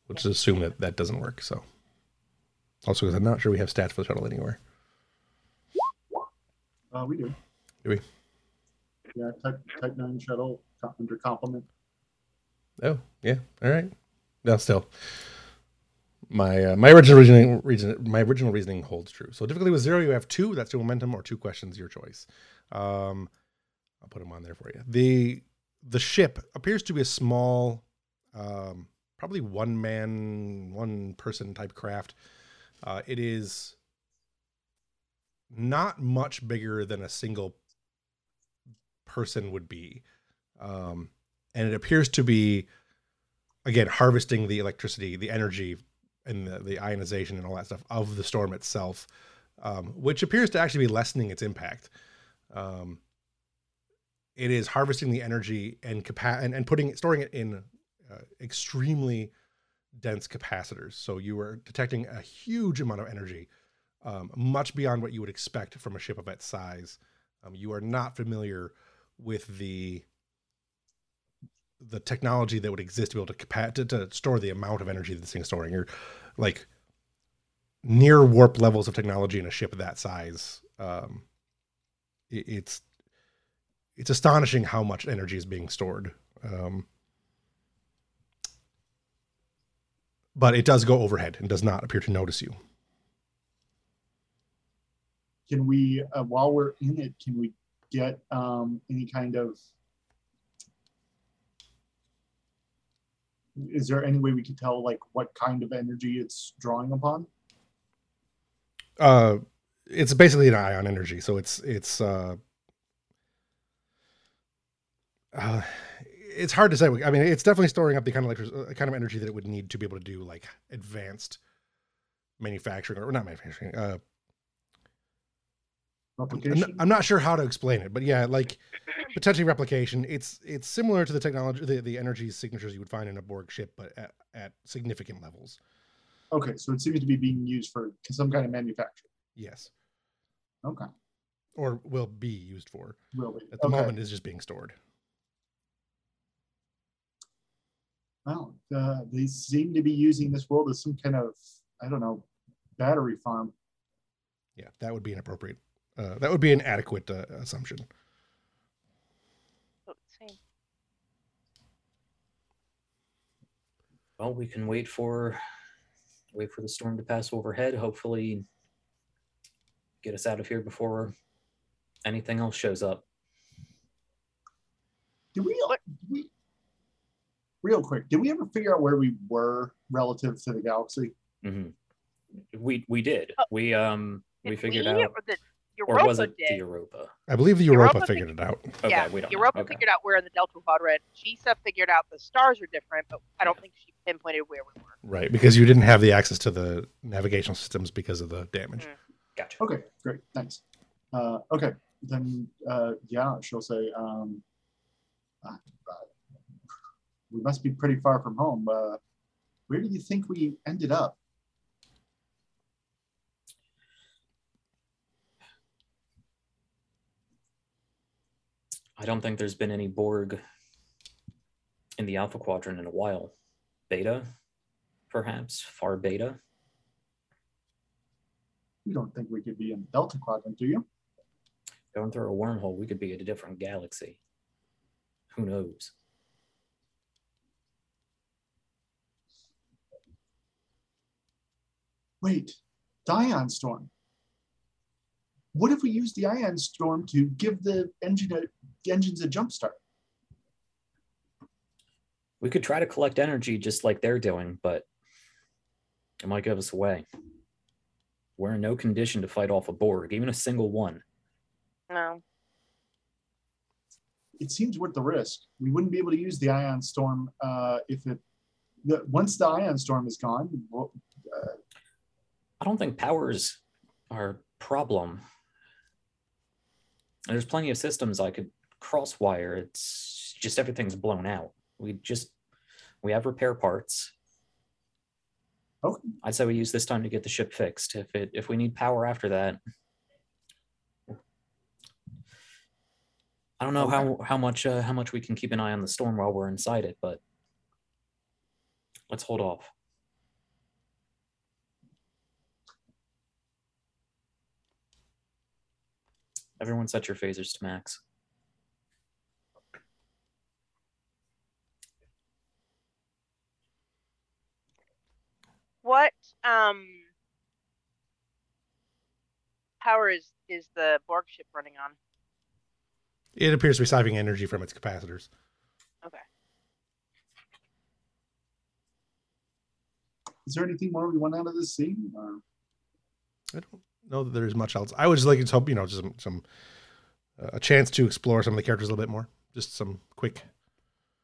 which is assumed that that doesn't work. So, also because I'm not sure we have stats for the shuttle anywhere. Uh, we do. Do we? Yeah, type, type nine shuttle under compliment. Oh yeah, all right. No, still, my uh, my original reasoning, reason, my original reasoning holds true. So difficulty with zero, you have two. That's two momentum or two questions, your choice. Um, I'll put them on there for you. the The ship appears to be a small, um, probably one man, one person type craft. Uh, it is not much bigger than a single person would be, um, and it appears to be, again, harvesting the electricity, the energy, and the, the ionization and all that stuff of the storm itself, um, which appears to actually be lessening its impact. Um, it is harvesting the energy and capa- and, and putting storing it in uh, extremely dense capacitors. So you are detecting a huge amount of energy, um, much beyond what you would expect from a ship of that size. Um, you are not familiar with the the technology that would exist to be able to, capa- to, to store the amount of energy that this thing is storing. You're like near warp levels of technology in a ship of that size. Um, it, it's it's astonishing how much energy is being stored. Um, but it does go overhead and does not appear to notice you. Can we, uh, while we're in it, can we get um, any kind of, is there any way we can tell like what kind of energy it's drawing upon? Uh, it's basically an ion energy. So it's, it's, uh, uh, it's hard to say. I mean, it's definitely storing up the kind of electric, kind of energy that it would need to be able to do like advanced manufacturing or not manufacturing, uh, I'm not sure how to explain it, but yeah, like potentially replication. It's it's similar to the technology, the, the energy signatures you would find in a Borg ship, but at, at significant levels. Okay, so it seems to be being used for some kind of manufacturing. Yes. Okay. Or will be used for. Will be. At the okay. moment, it's just being stored. Well, uh, they seem to be using this world as some kind of, I don't know, battery farm. Yeah, that would be inappropriate. Uh, that would be an adequate uh, assumption. Well, we can wait for wait for the storm to pass overhead. Hopefully, get us out of here before anything else shows up. Did we, did we real quick? Did we ever figure out where we were relative to the galaxy? Mm-hmm. We we did. Oh, we um we figured we, out. Europa or was it did. the Europa? I believe the Europa, Europa figured fig- it out. Yeah, okay, we don't Europa know. Okay. figured out where in the Delta Quadrant. Jisa figured out the stars are different, but I don't think she pinpointed where we were. Right, because you didn't have the access to the navigational systems because of the damage. Mm. Gotcha. Okay, great, thanks. Uh, okay, then, uh, yeah, she'll say, um, uh, we must be pretty far from home. Uh, where do you think we ended up? I don't think there's been any Borg in the Alpha Quadrant in a while. Beta, perhaps, far Beta. You don't think we could be in the Delta Quadrant, do you? Going through a wormhole, we could be at a different galaxy. Who knows? Wait, the ion storm. What if we use the ion storm to give the engine a, the engines a jump start? We could try to collect energy just like they're doing, but it might give us away. We're in no condition to fight off a Borg, even a single one. No. It seems worth the risk. We wouldn't be able to use the ion storm uh, if it. The, once the ion storm is gone, well, uh, I don't think power's our problem. There's plenty of systems I could cross-wire. It's just everything's blown out. We just, we have repair parts. Okay. I'd say we use this time to get the ship fixed. If it, if we need power after that, I don't know okay. how how much uh, how much we can keep an eye on the storm while we're inside it, but let's hold off. Everyone, set your phasers to max. What um, power is, is the Borg ship running on? It appears to be siphoning energy from its capacitors. Okay. Is there anything more we want out of this scene? Or? I don't know that there's much else. I was like, hope you know, just some, some uh, a chance to explore some of the characters a little bit more. Just some quick.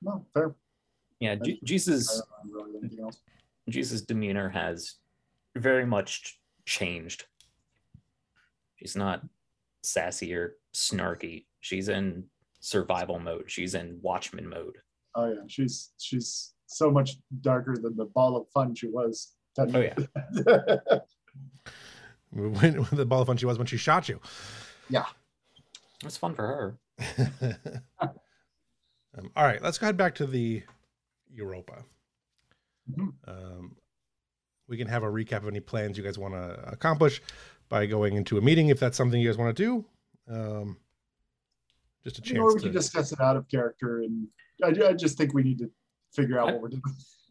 No, fair. Yeah, J Jesus. Really Jesus' demeanor has very much changed. She's not sassy or snarky. She's in survival mode. She's in Watchmen mode. Oh yeah, she's she's so much darker than the ball of fun she was. Oh yeah. When, the ball of fun she was when she shot you. Yeah. That's fun for her. um, all right, let's go ahead back to the Europa. Mm-hmm. um, we can have a recap of any plans you guys want to accomplish by going into a meeting, if that's something you guys want to do. Um, just a chance or we to... can discuss it out of character. And I, I just think we need to figure out I... what we're doing.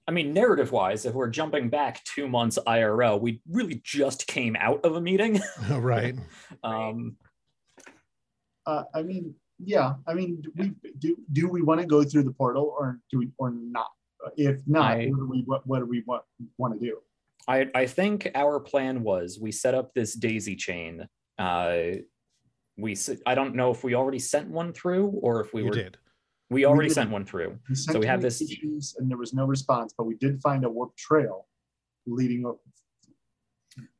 I mean, narrative-wise, if we're jumping back two months I R L, we really just came out of a meeting. Right. um, uh, I mean, yeah. I mean, do we, do, do we want to go through the portal or do we, or not? If not, I, what do we, what, what do we want, want to do? I, I think our plan was we set up this daisy chain. Uh, we I don't know if we already sent one through or if we you were... did. We already we sent one through. We so we have this. And there was no response, but we did find a warp trail leading up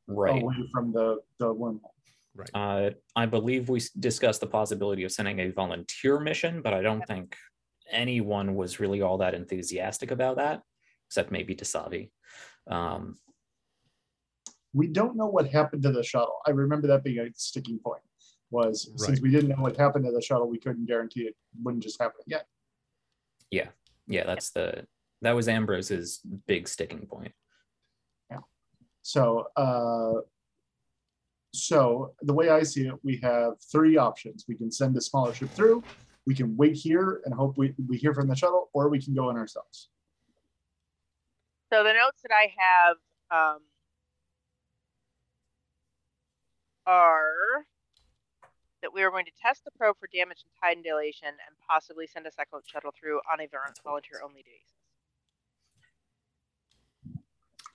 right. away from the, the wormhole. Right. Uh, I believe we discussed the possibility of sending a volunteer mission, but I don't think anyone was really all that enthusiastic about that, except maybe Tasavi. Um We don't know what happened to the shuttle. I remember that being a sticking point. was right. Since we didn't know what happened to the shuttle, we couldn't guarantee it wouldn't just happen again. Yeah, yeah, that's the, that was Ambrose's big sticking point. Yeah, so, uh, so the way I see it, we have three options. We can send a smaller ship through, we can wait here and hope we, we hear from the shuttle, or we can go in ourselves. So the notes that I have um, are... that we were going to test the probe for damage and time dilation and possibly send a second shuttle through on a volunteer-only basis.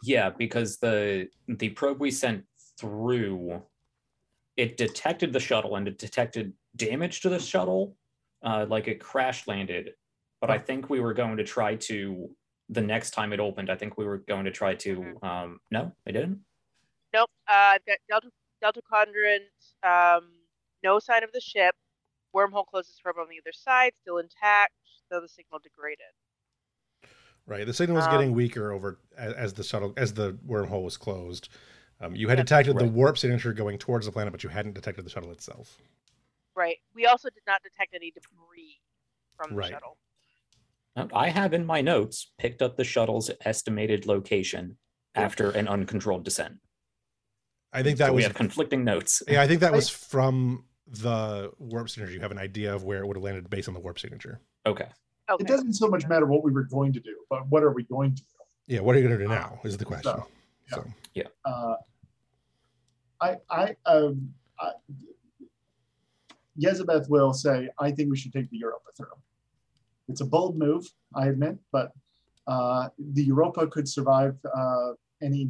Yeah, because the the probe we sent through, it detected the shuttle and it detected damage to the shuttle, uh, like it crash landed. But I think we were going to try to, the next time it opened, I think we were going to try to, um, no, it didn't? Nope, uh, I've got Delta, Delta Quadrant, um, no sign of the ship. Wormhole closes probe on the other side, still intact, though the signal degraded. right? The signal was um, getting weaker over as, as the shuttle, as the wormhole was closed. Um, you had yep, detected right. the warp signature going towards the planet, but you hadn't detected the shuttle itself. Right. We also did not detect any debris from right. the shuttle. And I have in my notes picked up the shuttle's estimated location after an uncontrolled descent. I think that so was we have conflicting notes. Yeah, I think that was from the warp signature. You have an idea of where it would have landed based on the warp signature. Okay. Okay. It doesn't so much matter what we were going to do, but what are we going to do? Yeah, what are you going to do now uh, is the question. So, yeah. So. yeah. Uh, I, I, um, I, Yezbeth will say, I think we should take the Europa through. It's a bold move, I admit, but uh, the Europa could survive uh, any,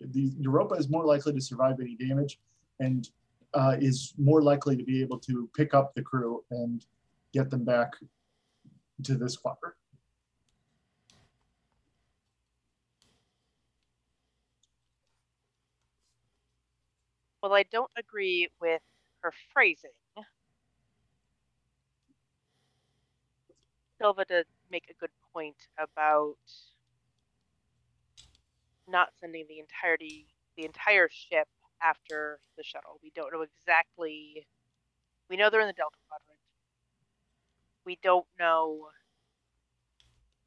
the Europa is more likely to survive any damage and uh, is more likely to be able to pick up the crew and get them back to this quadrant. Well, I don't agree with her phrasing. Silva did make a good point about not sending the entirety, the entire ship after the shuttle. We don't know exactly. We know they're in the Delta Quadrant. We don't know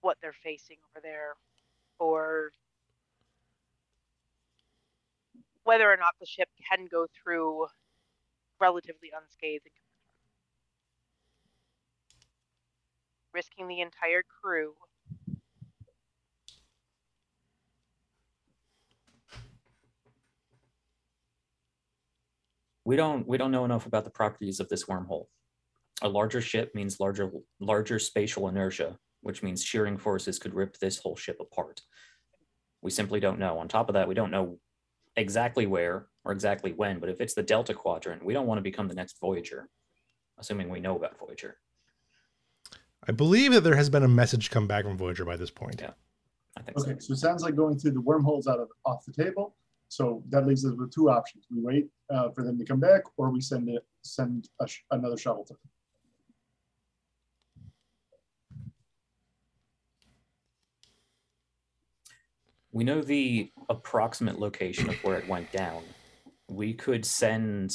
what they're facing over there, or whether or not the ship can go through relatively unscathed. Risking the entire crew. We don't we don't know enough about the properties of this wormhole. A larger ship means larger larger spatial inertia, which means shearing forces could rip this whole ship apart. We simply don't know. On top of that, we don't know exactly where or exactly when, but if it's the Delta Quadrant, we don't want to become the next Voyager, assuming we know about Voyager. I believe that there has been a message come back from Voyager by this point. Yeah, I think okay, so. so it sounds like going through the wormholes out of off the table. So that leaves us with two options: we wait uh, for them to come back, or we send it send a sh another shuttle to them. We know the approximate location of where it went down. We could send.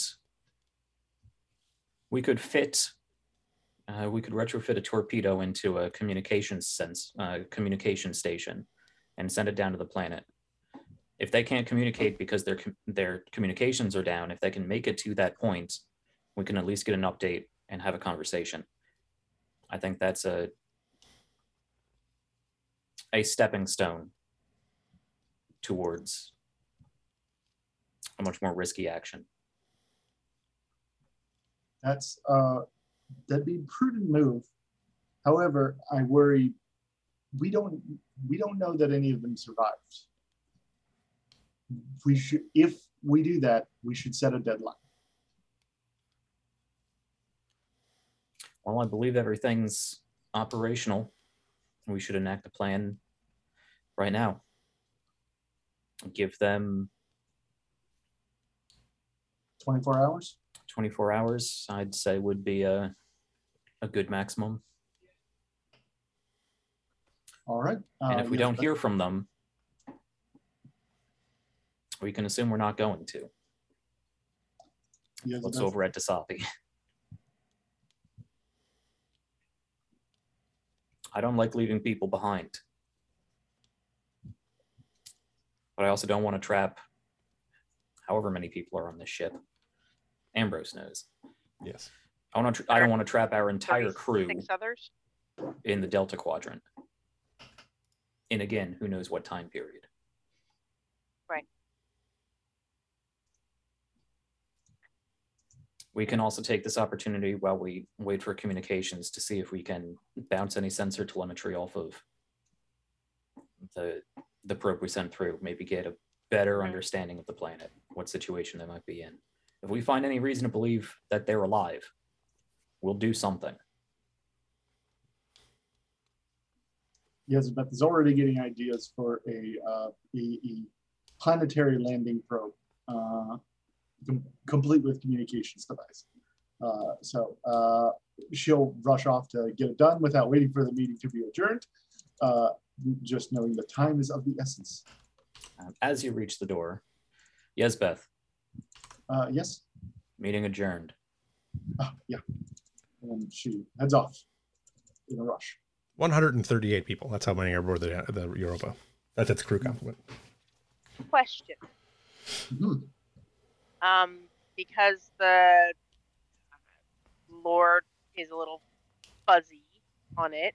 We could fit. Uh, we could retrofit a torpedo into a communications sense, uh, communication station and send it down to the planet. If they can't communicate because their, their communications are down, if they can make it to that point, we can at least get an update and have a conversation. I think that's a, a stepping stone towards a much more risky action. That's... Uh... That'd be a prudent move. However, I worry we don't we don't know that any of them survived. We should, if we do that, we should set a deadline. Well, I believe everything's operational. We should enact a plan right now. Give them twenty-four hours. twenty-four hours, I'd say, would be a. A good maximum. All right. Uh, and if we don't hear from them, we can assume we're not going to. Let's over at Dasapi. I don't like leaving people behind. But I also don't want to trap however many people are on this ship. Ambrose knows. Yes. I want to. I don't want to trap our entire crew six others in the Delta Quadrant. And again, who knows what time period? Right. We can also take this opportunity while we wait for communications to see if we can bounce any sensor telemetry off of the the probe we sent through. Maybe get a better mm-hmm. understanding of the planet, what situation they might be in. If we find any reason to believe that they're alive, we'll do something. Yezbeth is already getting ideas for a, uh, a, a planetary landing probe, uh, com complete with communications device. Uh, so uh, she'll rush off to get it done without waiting for the meeting to be adjourned. Uh, just knowing that time is of the essence. Um, as you reach the door, Yezbeth. Uh, yes. Meeting adjourned. Uh, yeah. And she heads off in a rush. one hundred thirty-eight people. That's how many are aboard the, the Europa. That's its crew complement. Question. Mm-hmm. Um, because the Lord is a little fuzzy on it.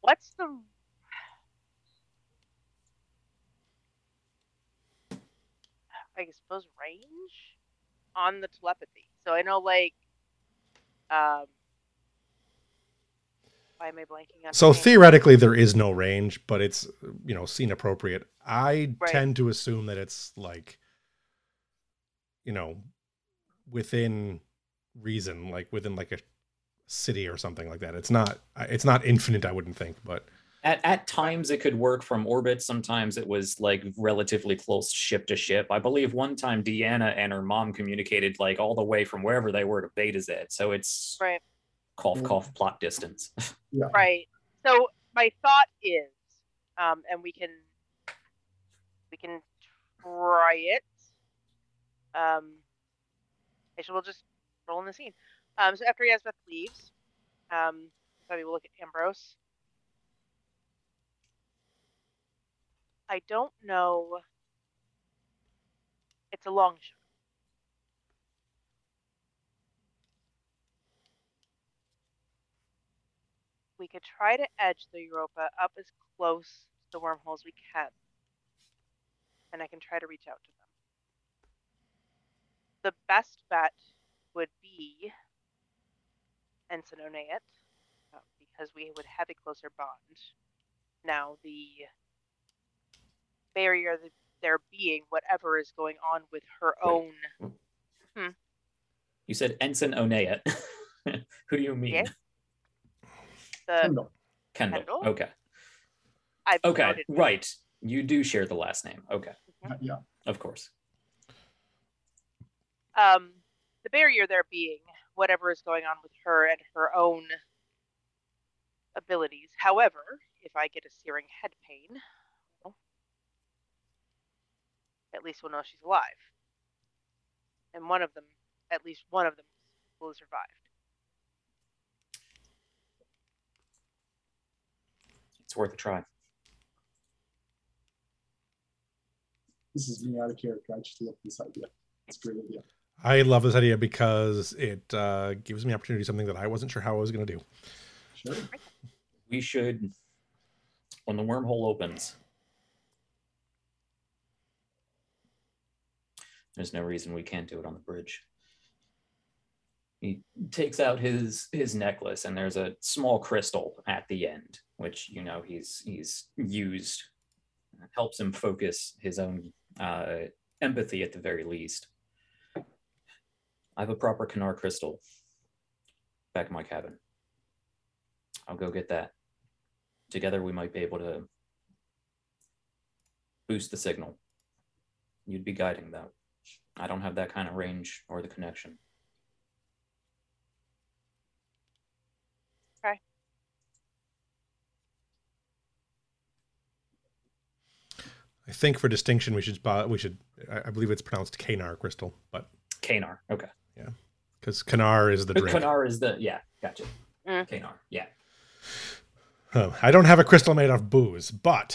What's the I suppose range on the telepathy? So I know, like, um, why am I blanking on? So theoretically, there is no range, but it's, you know, scene appropriate. I right. tend to assume that it's like, you know, within reason, like within like a city or something like that. It's not, it's not infinite, I wouldn't think, but at, at times it could work from orbit. Sometimes it was like relatively close ship to ship. I believe one time Deanna and her mom communicated like all the way from wherever they were to Beta Z. So it's right. cough, cough, plot distance. Yeah. Right. So my thought is, um, and we can, we can try it. Um, actually, we'll just roll in the scene. Um, so after Yezbeth leaves, um, we will look at Ambrose. I don't know. It's a long shot. We could try to edge the Europa up as close to the wormhole as we can. And I can try to reach out to them. The best bet would be Encinone it, uh, because we would have a closer bond. Now, the barrier that they're being, whatever is going on with her Wait. own... Hmm. You said Encinone it. Who do you mean? Yes. The Kendall. Kendall. Kendall. Okay. I've okay, right. It. You do share the last name. Okay. Mm-hmm. Yeah. Of course. Um, the barrier there being whatever is going on with her and her own abilities. However, if I get a searing head pain, well, at least we'll know she's alive. And one of them, at least one of them, will have survived. It's worth a try. This is me out of character. I just love this idea. It's a great idea. I love this idea because it uh, gives me opportunity to do something that I wasn't sure how I was going to do. Sure. We should, when the wormhole opens, there's no reason we can't do it on the bridge. He takes out his his necklace, and there's a small crystal at the end, which, you know, he's he's used. It helps him focus his own uh, empathy at the very least. I have a proper Kanar crystal back in my cabin. I'll go get that. Together we might be able to boost the signal. You'd be guiding though. I don't have that kind of range or the connection. Okay. I think for distinction, we should, we should, I believe it's pronounced Kanar crystal, but. Kanar, okay. Yeah, because Kanar is the drink. Kanar is the, yeah, gotcha. Mm. Kanar, yeah. Um, I don't have a crystal made of booze, but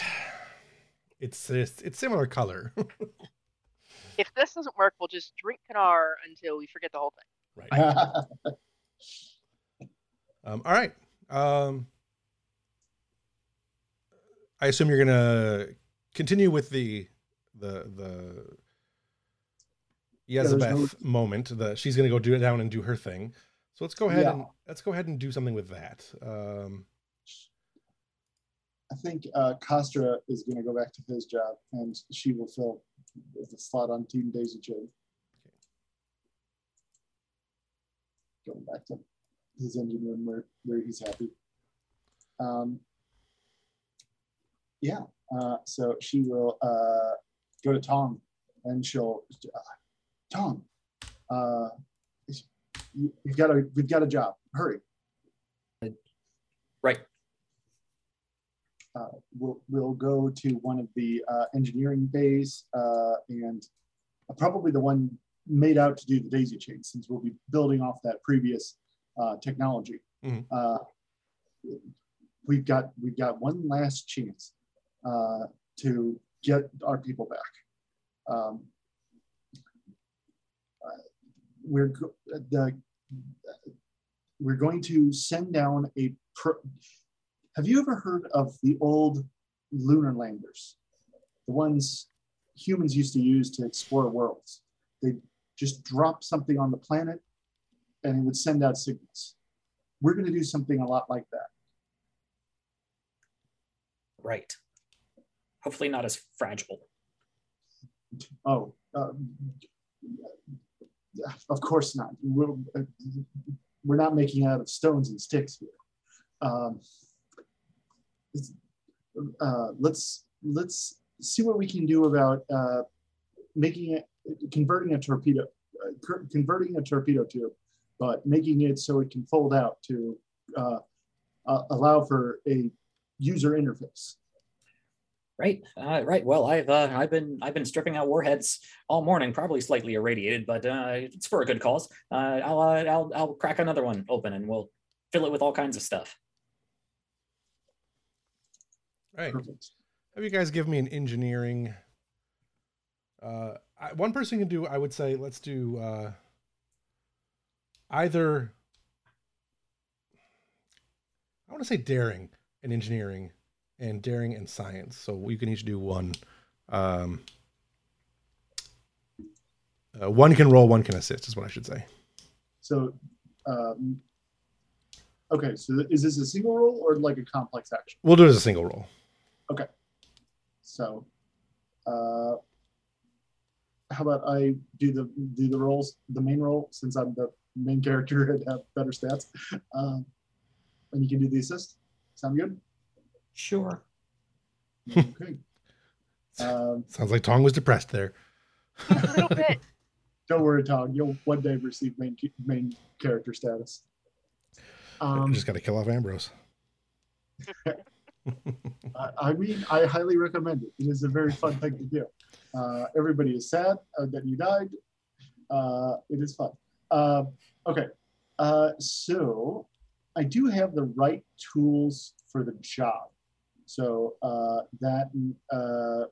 it's it's, it's similar color. If this doesn't work, we'll just drink Kanar until we forget the whole thing. Right. um, all right. Um, I assume you're going to continue with the the the... Yezbeth yeah, no... moment. The, she's going to go do it down and do her thing. So let's go ahead yeah. and let's go ahead and do something with that. Um, I think uh, Kostra is going to go back to his job, and she will fill the slot on Team Daisy Jane. Okay. Going back to his engine room where where he's happy. Um, yeah. Uh, so she will uh, go to Tom, and she'll. Uh, Tom, uh, you've got a, we've got a job. Hurry. Right. we'll, we'll go to one of the uh, engineering bays uh, and probably the one made out to do the daisy chain, since we'll be building off that previous uh, technology. Mm-hmm. uh, we've got we've got one last chance uh, to get our people back. Um, uh, we're the we're going to send down a. Pro Have you ever heard of the old lunar landers, the ones humans used to use to explore worlds? They just drop something on the planet and it would send out signals. We're going to do something a lot like that. Right. Hopefully not as fragile. Oh, um, of course not. We're, we're not making out of stones and sticks here. Um, uh, let's, let's see what we can do about uh, making it, converting a torpedo, uh, converting a torpedo tube, but making it so it can fold out to uh, uh, allow for a user interface. Right, uh, right. Well, I've uh, I've been I've been stripping out warheads all morning, probably slightly irradiated, but uh, it's for a good cause. Uh, I'll uh, I'll I'll crack another one open, and we'll fill it with all kinds of stuff. All right. Perfect. Have you guys give me an engineering? Uh, I, one person can do, I would say, let's do uh, either, I want to say daring and engineering and daring and science. So we can each do one. Um, uh, one can roll, one can assist is what I should say. So, um, okay. So is this a single roll or like a complex action? We'll do it as a single roll. Okay. So, uh, how about I do the do the roles, the main role, since I'm the main character and have better stats, um, and you can do the assist. Sound good? Sure. Okay. um, Sounds like Tong was depressed there. A little bit. Don't worry, Tong. You'll one day receive main main character status. Um, I'm just gotta kill off Ambrose. I, I mean, I highly recommend it. It is a very fun thing to do. Uh, everybody is sad uh, that you died. Uh, it is fun. Uh, okay, uh, so I do have the right tools for the job. So uh, that uh,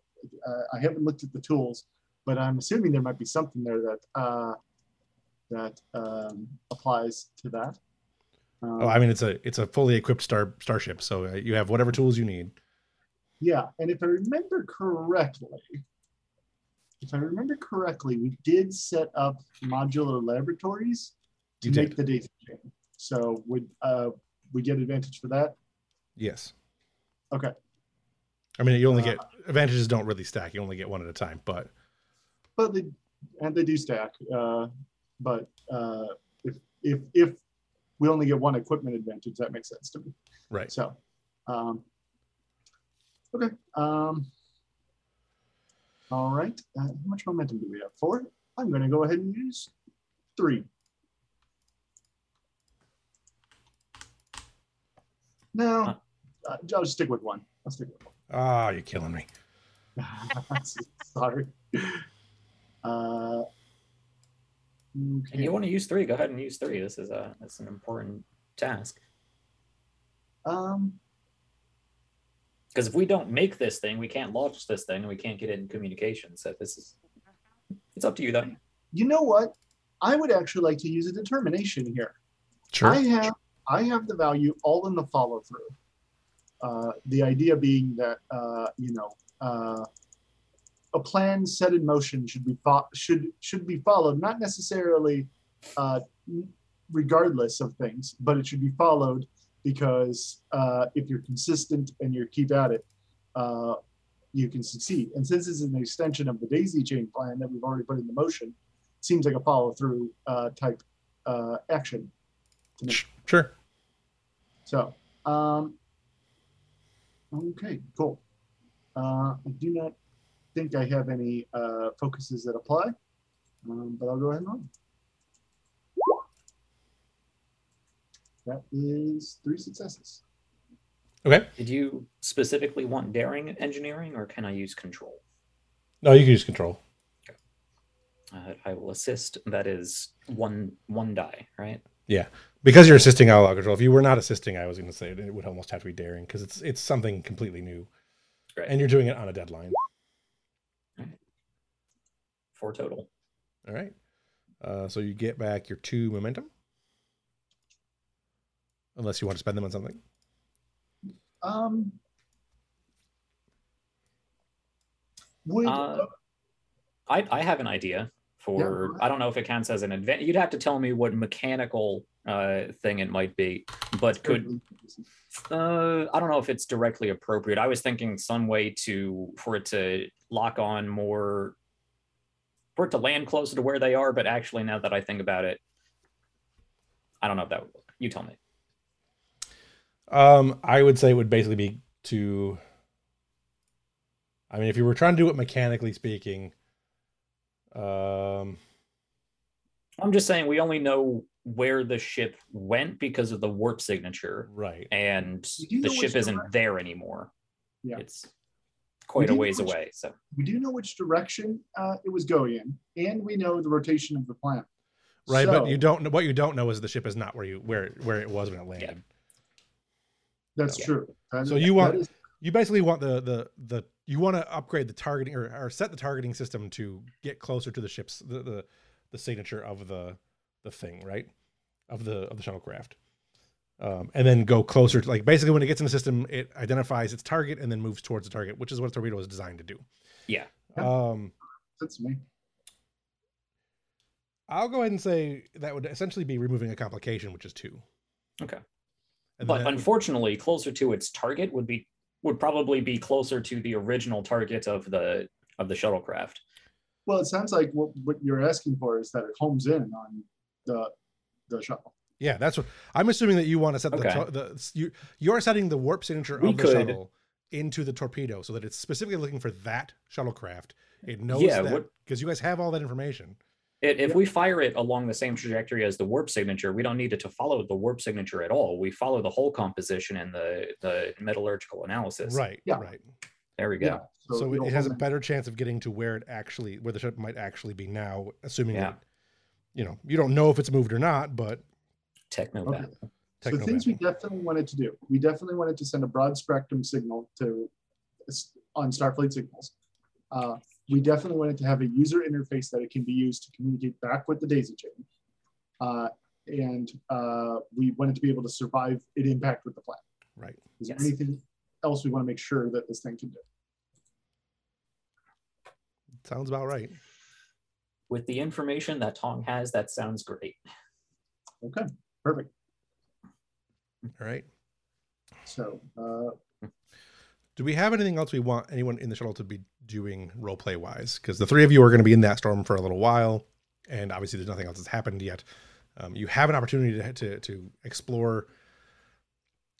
I haven't looked at the tools, but I'm assuming there might be something there that uh, that um, applies to that. Um, oh, I mean, it's a it's a fully equipped star starship, so you have whatever tools you need. Yeah, and if I remember correctly. If I remember correctly, we did set up modular laboratories to make the data chain. So would uh, we get advantage for that? Yes. Okay. I mean, you only uh, get advantages. Don't really stack. You only get one at a time, but. But they and they do stack. Uh, but uh, if if if we only get one equipment advantage, that makes sense to me. Right. So. Um, okay. Um, All right, uh, how much momentum do we have? Four? I'm going to go ahead and use three. No, huh. uh, I'll just stick with one. I'll stick with one. Oh, you're killing me. Sorry. Uh, okay. And you want to use three? Go ahead and use three. This is a that's an important task. Um. Because if we don't make this thing, we can't launch this thing, and we can't get it in communication. So this is, it's up to you though. You know what? I would actually like to use a determination here. Sure. I have, I have the value all in the follow through. Uh, the idea being that, uh, you know, uh, a plan set in motion should be should should be followed, not necessarily uh, regardless of things, but it should be followed. Because uh, if you're consistent and you keep at it, uh, you can succeed. And since this is an extension of the daisy chain plan that we've already put into motion, it seems like a follow-through uh, type uh, action to me. Sure. So, um, okay, cool. Uh, I do not think I have any uh, focuses that apply, um, but I'll go ahead and on. That is three successes. Okay. Did you specifically want daring engineering, or can I use control? No, you can use control. Okay. Uh, I will assist. That is one one die, right? Yeah, because you're assisting out of control. If you were not assisting, I was going to say it would almost have to be daring because it's it's something completely new, right. And you're doing it on a deadline. All right. Four total. All right. Uh, so you get back your two momentum, unless you want to spend them on something. Um. Would, uh, I I have an idea for yeah. I don't know if it counts as an advance. You'd have to tell me what mechanical uh, thing it might be, but could uh, I don't know if it's directly appropriate. I was thinking some way to for it to lock on more, for it to land closer to where they are. But actually, now that I think about it, I don't know if that would work. You tell me. Um, I would say it would basically be to. I mean, if you were trying to do it mechanically speaking, um, I'm just saying we only know where the ship went because of the warp signature, right? And the ship isn't direction. there anymore. Yeah, it's quite a ways which, away. So we do know which direction uh, it was going in, and we know the rotation of the planet. Right, so, but you don't know what you don't know is the ship is not where you where where it was when it landed. Yeah. That's yeah. true. And so you want is, you basically want the the the you want to upgrade the targeting or, or set the targeting system to get closer to the ship's the, the the signature of the the thing, right? Of the of the shuttlecraft. Um and then go closer to, like, basically when it gets in the system, it identifies its target and then moves towards the target, which is what a torpedo is designed to do. Yeah. Um that's me. I'll go ahead and say that would essentially be removing a complication, which is two. Okay. And but unfortunately, would... closer to its target would be would probably be closer to the original target of the of the shuttlecraft. Well, it sounds like what, what you're asking for is that it homes in on the the shuttle. Yeah, that's what I'm assuming that you want to set. Okay. the, the you you're setting the warp signature we of the could. shuttle into the torpedo so that it's specifically looking for that shuttlecraft. It knows yeah, that because you guys have all that information. It, if yeah. we fire it along the same trajectory as the warp signature, we don't need it to follow the warp signature at all. We follow the whole composition and the, the metallurgical analysis. Right, yeah. right. There we go. Yeah. So, so it, it has a better chance of getting to where it actually, where the ship might actually be now, assuming yeah. that, you know, you don't know if it's moved or not, but... Techno okay. Techno So things battle. we definitely wanted to do. We definitely wanted to send a broad spectrum signal to on Starfleet signals. Uh, We definitely wanted to have a user interface that it can be used to communicate back with the daisy chain. Uh, and uh, we wanted to be able to survive an impact with the planet. Right. Is yes. there anything else we want to make sure that this thing can do? Sounds about right. With the information that Tong has, that sounds great. Okay, perfect. All right. So. Uh, Do we have anything else we want anyone in the shuttle to be doing role play wise? Because the three of you are going to be in that storm for a little while, and obviously there's nothing else that's happened yet. Um, you have an opportunity to, to to explore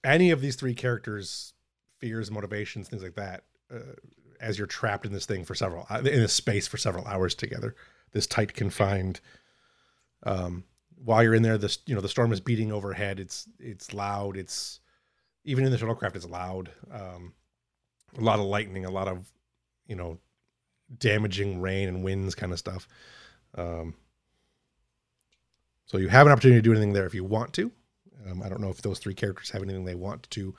any of these three characters' fears, motivations, things like that, uh, as you're trapped in this thing for several in this space for several hours together. This tight, confined. Um, while you're in there, this you know the storm is beating overhead. It's it's loud. It's even in the shuttlecraft, it's loud. Um, A lot of lightning, a lot of, you know, damaging rain and winds kind of stuff. Um, so you have an opportunity to do anything there if you want to. Um, I don't know if those three characters have anything they want to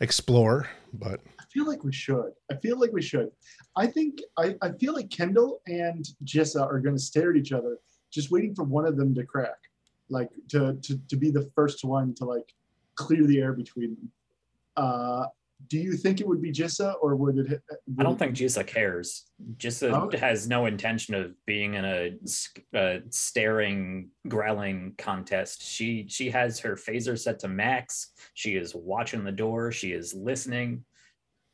explore, but... I feel like we should. I feel like we should. I think, I, I feel like Kendall and Jisa are going to stare at each other, just waiting for one of them to crack. Like, to, to, to be the first one to, like, clear the air between them. Uh... Do you think it would be Jisa, or would it? Would I don't it... think Jisa cares. Jisa oh. has no intention of being in a uh, staring, growling contest. She she has her phaser set to max. She is watching the door. She is listening.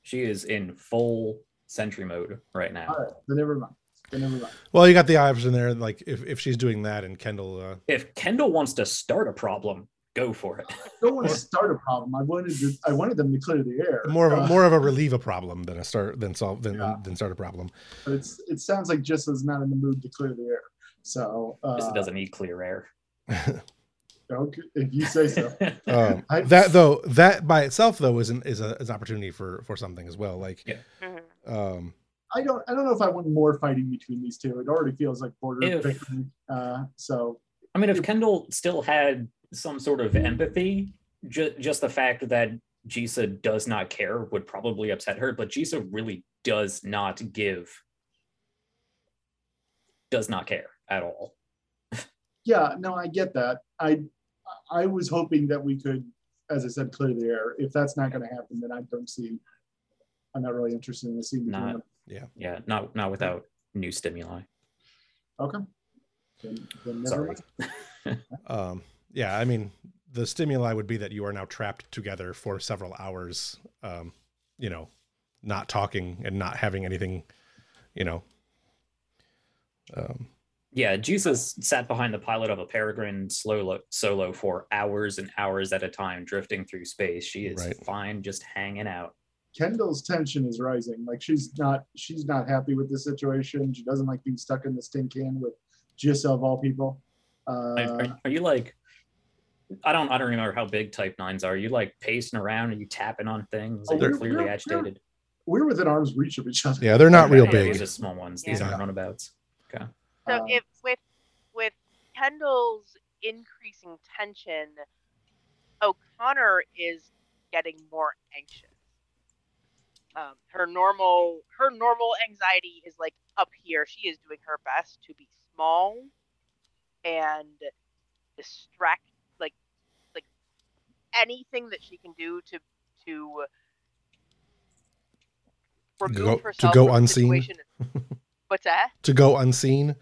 She is in full sentry mode right now. All right, then never mind. Then never mind. Well, you got the option there. Like if if she's doing that, and Kendall, uh... if Kendall wants to start a problem. Go for it. I don't want to start a problem. I wanted to, I wanted them to clear the air. More of a, uh, more of a relieve a problem than a start than solve than, yeah. than start a problem. But it's it sounds like Jisa's not in the mood to clear the air. So uh, Jisa doesn't need clear air. Okay, if you say so. um, I, that though, that by itself though is an is, a, is an opportunity for for something as well. Like, yeah. um, I don't I don't know if I want more fighting between these two. It already feels like border fighting. Uh, so I mean, if Kendall still had some sort of empathy, ju just the fact that Jisa does not care would probably upset her. But Jisa really does not give, does not care at all. Yeah, no, I get that. I I was hoping that we could, as I said, clear the air. If that's not going to happen, then I don't see. I'm not really interested in the scene. Not, yeah, yeah, not not without new stimuli. Okay. Then, then never mind. um, yeah, I mean, the stimuli would be that you are now trapped together for several hours. Um, you know, not talking and not having anything. You know. Um. Yeah, Jesus sat behind the pilot of a Peregrine solo, solo for hours and hours at a time, drifting through space. She is right. fine just hanging out. Kendall's tension is rising. Like, she's not she's not happy with the situation. She doesn't like being stuck in the tin can with Jisa of all people. Uh, are, are you like, I don't I don't remember how big type nines are. Are you like pacing around? Are you tapping on things? Are you clearly agitated? We're within arm's reach of each other. Yeah, they're not okay, real big. These are small ones. Yeah. These aren't runabouts. Okay. So if with with Kendall's increasing tension, O'Connor is getting more anxious. Um, her normal her normal anxiety is like up here. She is doing her best to be small and distract, like like anything that she can do to to remove herself to go unseen. What's that? To go unseen.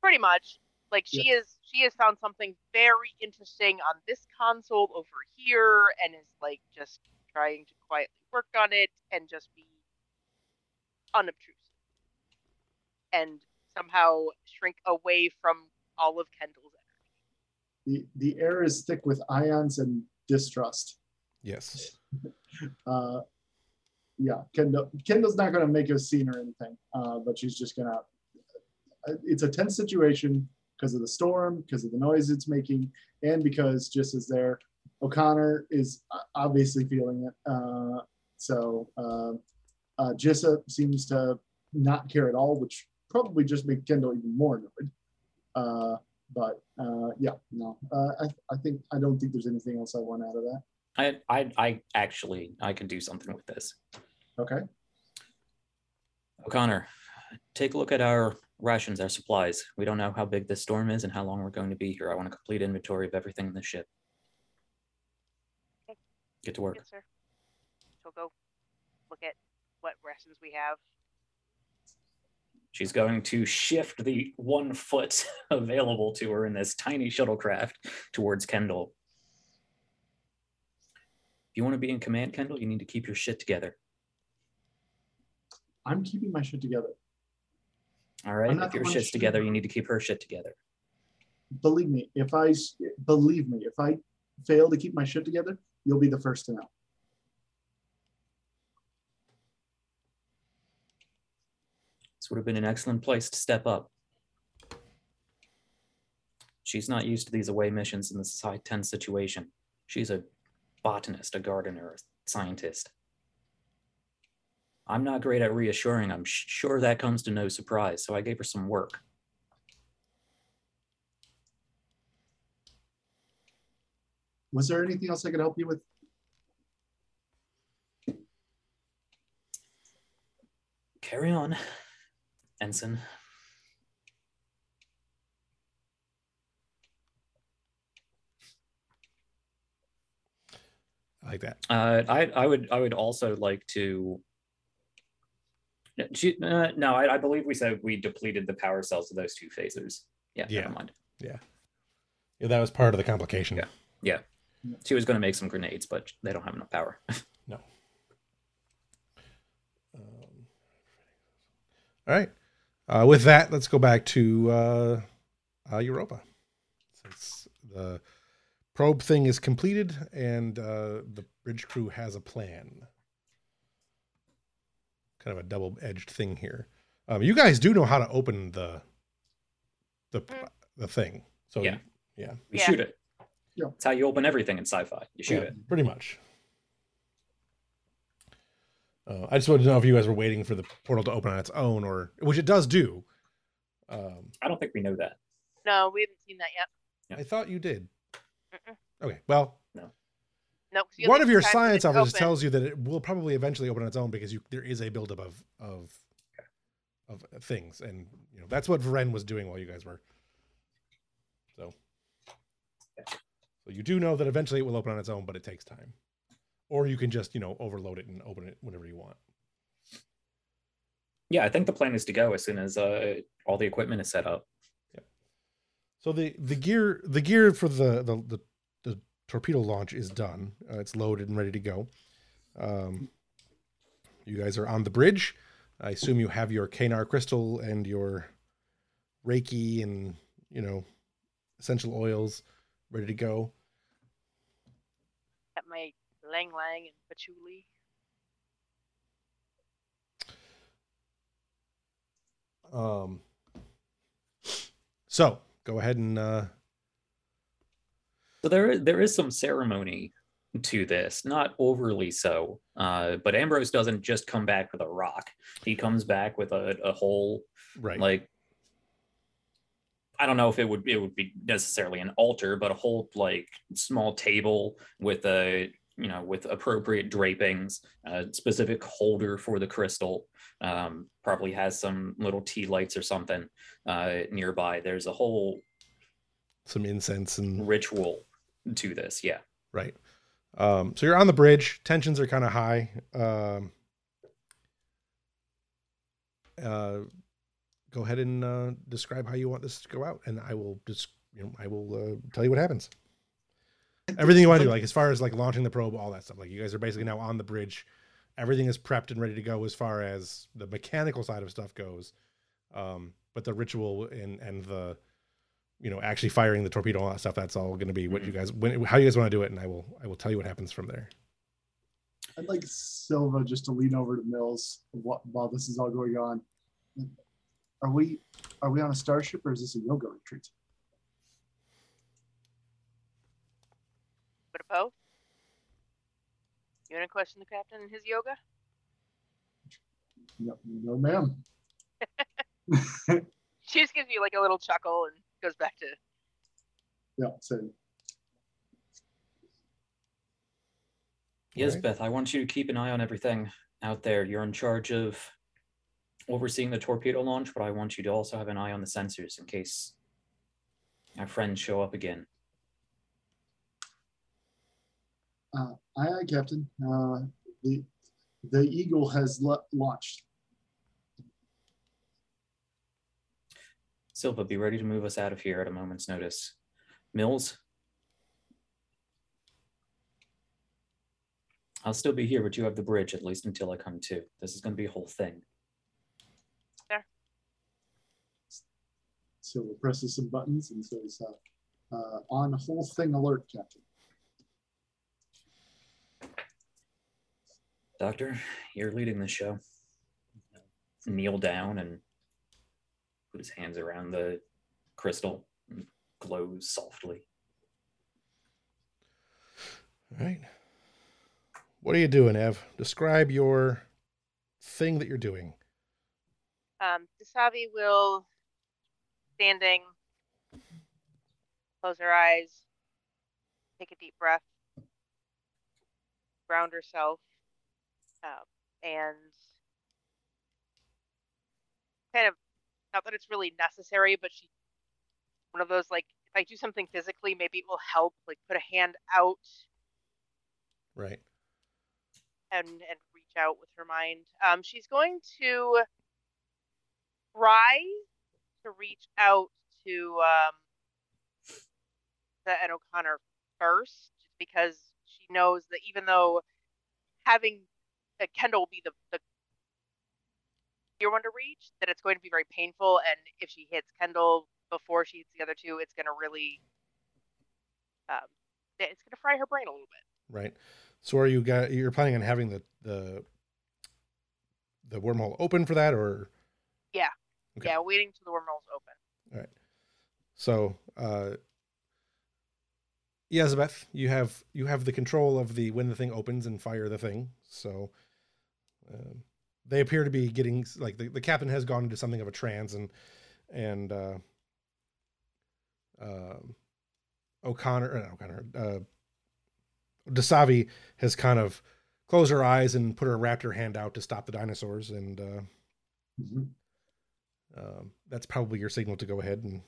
Pretty much. Like, she yeah. is she has found something very interesting on this console over here and is like just trying to quietly work on it and just be unobtrusive and somehow shrink away from all of Kendall's energy. The the air is thick with ions and distrust. Yes. uh yeah, Kendall Kendall's not going to make a scene or anything, uh but she's just gonna, it's a tense situation because of the storm, because of the noise it's making, and because Jisa's there. O'Connor is obviously feeling it. Uh, so uh, uh, Jisa seems to not care at all, which probably just made Kendall even more annoyed. Uh, but uh, yeah, no, uh, I, I think I don't think there's anything else I want out of that. I, I, I actually I can do something with this. Okay. O'Connor, take a look at our rations, our supplies. We don't know how big this storm is and how long we're going to be here. I want a complete inventory of everything in the ship. Okay. Get to work. Yes, sir. She'll go look at what rations we have. She's going to shift the one foot available to her in this tiny shuttlecraft towards Kendall. If you want to be in command, Kendall, you need to keep your shit together. I'm keeping my shit together. All right. If your shit's together, you need to keep her shit together. Believe me, if I believe me, if I fail to keep my shit together, you'll be the first to know. This would have been an excellent place to step up. She's not used to these away missions in this high tense situation. She's a botanist, a gardener, a scientist. I'm not great at reassuring. I'm sure that comes to no surprise. So I gave her some work. Was there anything else I could help you with? Carry on, Ensign. I like that. Uh, I I would I would also like to. She, uh, no, I, I believe we said we depleted the power cells of those two phasers. Yeah, yeah. Never mind. Yeah. Yeah, that was part of the complication. Yeah, yeah. She was going to make some grenades, but they don't have enough power. No. Um, all right. Uh, with that, let's go back to uh, uh, Europa. Since the probe thing is completed and uh, the bridge crew has a plan. Kind of a double-edged thing here. Um, you guys do know how to open the the the thing, so yeah, yeah. We yeah. shoot it. Yeah. It's how you open everything in sci-fi. You shoot yeah, it. Pretty much. Uh, I just wanted to know if you guys were waiting for the portal to open on its own, or which it does do. Um, I don't think we know that. No, we haven't seen that yet. Yeah. I thought you did. Mm-mm. Okay, well. No. No, one of your science officers open. tells you that it will probably eventually open on its own because you, there is a buildup of of okay. of things, and you know that's what Varen was doing while you guys were. So, yeah. so you do know that eventually it will open on its own, but it takes time. Or you can just you know overload it and open it whenever you want. Yeah, I think the plan is to go as soon as uh, all the equipment is set up. Yeah. So the the gear the gear for the the the torpedo launch is done. Uh, it's loaded and ready to go. Um, you guys are on the bridge. I assume you have your Kanar crystal and your Reiki and, you know, essential oils ready to go. Got my Lang Lang and patchouli. Um, so go ahead and, uh, So there, there is some ceremony to this, not overly so, uh, but Ambrose doesn't just come back with a rock. He comes back with a, a whole, right. like, I don't know if it would it would be necessarily an altar, but a whole like small table with a you know with appropriate drapings, a specific holder for the crystal. Um, probably has some little tea lights or something uh, nearby. There's a whole some incense and ritual to this. Yeah. Right. Um, so you're on the bridge. Tensions are kind of high. Um, uh, go ahead and, uh, describe how you want this to go out. And I will just, you know, I will, uh, tell you what happens. Everything you want to do, like as far as like launching the probe, all that stuff, like you guys are basically now on the bridge. Everything is prepped and ready to go as far as the mechanical side of stuff goes. Um, but the ritual and, and the, you know, actually firing the torpedo and all that stuff, that's all going to be what mm-hmm. you guys, when, how you guys want to do it, and I will I will tell you what happens from there. I'd like Silva just to lean over to Mills while this is all going on. Are we are we on a starship, or is this a yoga retreat? But a Poe? You want to question the captain and his yoga? No, no ma'am. She just gives you like a little chuckle and goes back to yeah same. Yes, right. Beth, I want you to keep an eye on everything out there. You're in charge of overseeing the torpedo launch, but I want you to also have an eye on the sensors in case our friends show up again. Uh, aye, aye, Captain. Uh, the the Eagle has la launched. Silva, be ready to move us out of here at a moment's notice. Mills? I'll still be here, but you have the bridge, at least until I come to. This is going to be a whole thing. There. Silva presses some buttons and says, uh, uh, on whole thing alert, Captain. Doctor, you're leading this show. Kneel down and put his hands around the crystal and glows softly. All right. What are you doing, Ev? Describe your thing that you're doing. Um, Dasavi will, standing, close her eyes, take a deep breath, ground herself, um, and kind of, not that it's really necessary, but she, one of those, like, if I do something physically, maybe it will help, like, put a hand out. Right. And, and reach out with her mind. Um, she's going to try to reach out to um, the Ed O'Connor first, because she knows that even though having uh, Kendall be the, the one to reach, that it's going to be very painful, and if she hits Kendall before she hits the other two, it's going to really um, it's going to fry her brain a little bit. Right. So are you got you're planning on having the the the wormhole open for that, or yeah okay. yeah waiting till the wormhole's open. All right. So uh Yezbeth, you have you have the control of the when the thing opens and fire the thing. So um, they appear to be getting like the, the captain has gone into something of a trance, and and uh, uh, O'Connor, uh, O'Connor, uh, Dasavi has kind of closed her eyes and put her raptor hand out to stop the dinosaurs, and uh, mm-hmm. um, that's probably your signal to go ahead and.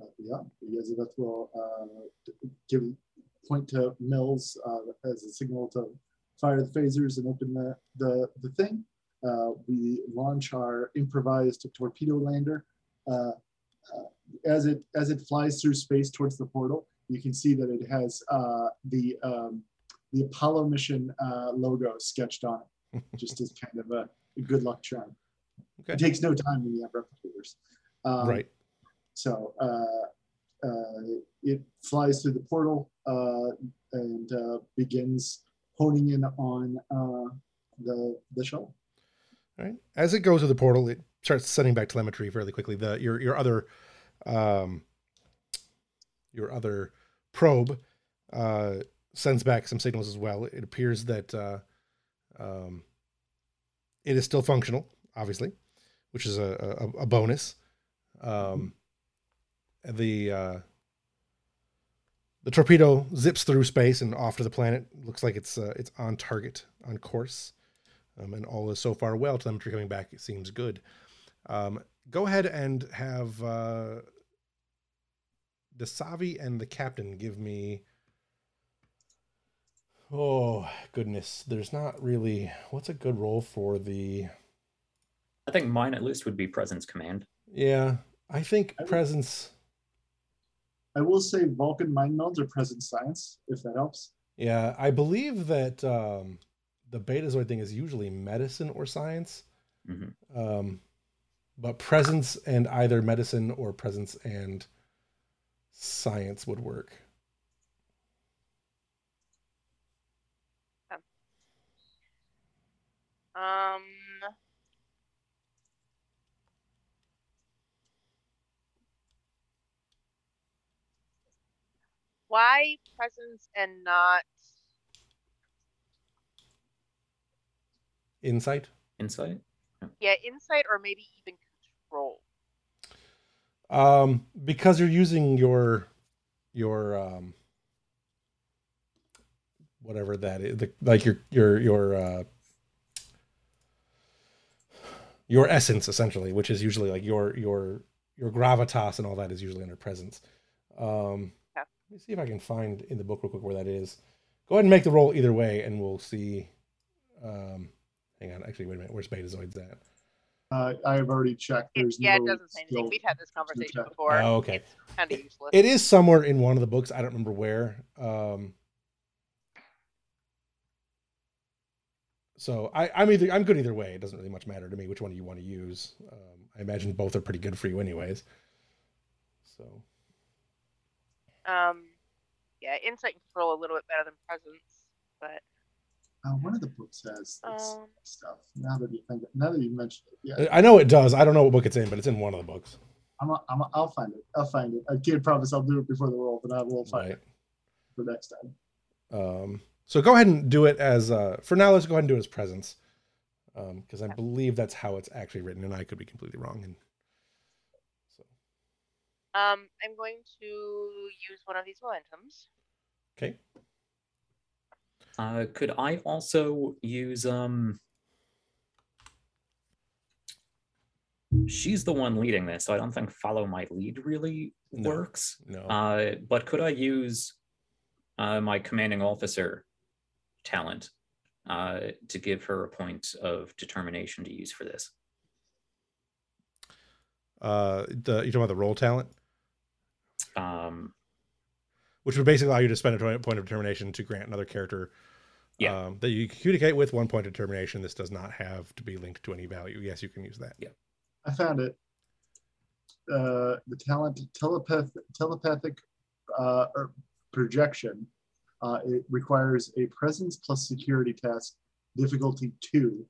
Uh, yeah, Yezbeth will uh, give point to Mills uh, as a signal to fire the phasers and open the, the, the thing. Uh, we launch our improvised torpedo lander. Uh, uh, as it as it flies through space towards the portal, you can see that it has uh, the um, the Apollo mission uh, logo sketched on it, just as kind of a, a good luck charm. Okay. It takes no time when you have replicators. Um, right. So uh, uh, it flies through the portal uh, and uh, begins honing in on uh, the the shuttle. All right. As it goes through the portal, it starts sending back telemetry fairly quickly. The your your other um, your other probe uh, sends back some signals as well. It appears that uh, um, it is still functional, obviously, which is a a, a bonus. Um, mm-hmm. The uh, the torpedo zips through space and off to the planet. Looks like it's uh, it's on target, on course, um, and all is so far well. Telemetry coming back, it seems good. Um, go ahead and have uh, Dasavi and the captain give me. Oh goodness, there's not really what's a good role for the. I think mine at least would be presence command. Yeah, I think I presence. I will say Vulcan mind melds are present science, if that helps. Yeah, I believe that um, the Betazoid thing is usually medicine or science. Mm-hmm. Um, but presence and either medicine or presence and science would work. Um. Why presence and not insight? Insight. Yeah, insight or maybe even control. Um, because you're using your your um, whatever that is, the, like your your your uh, your essence essentially, which is usually like your your your gravitas and all that is usually under presence. Um, Let me see if I can find in the book real quick where that is. Go ahead and make the roll either way, and we'll see. Um, hang on. Actually, wait a minute. Where's Betazoids at? Uh, I've already checked. There's yeah, no it doesn't say anything. We've had this conversation before. Oh, okay. It's kind of useless. It is somewhere in one of the books. I don't remember where. Um, so I, I'm either I'm good either way. It doesn't really much matter to me which one you want to use. Um, I imagine both are pretty good for you anyways. So... Um, yeah, insight and control a little bit better than presence, but uh, one of the books has this um, stuff. Now that you think, now that you mentioned it, yeah, I know it does. I don't know what book it's in, but it's in one of the books. I'm, a, I'm, a, I'll find it. I'll find it. I can't promise I'll do it before the roll, but I will find right. it for next time. Um, so go ahead and do it as uh, for now. Let's go ahead and do it as presence, um, because I yeah. believe that's how it's actually written, and I could be completely wrong. And Um, I'm going to use one of these momentums. Okay. Uh, could I also use, um, she's the one leading this, so I don't think follow my lead really no, works. No. Uh, but could I use uh, my commanding officer talent uh, to give her a point of determination to use for this? Uh, the, you're talking about the role talent? Um, which would basically allow you to spend a point of determination to grant another character yeah. um, that you communicate with one point of determination. This does not have to be linked to any value. Yes, you can use that. Yeah, I found it. Uh, the talent telepath telepathic uh, or projection. Uh, it requires a presence plus security test, difficulty two.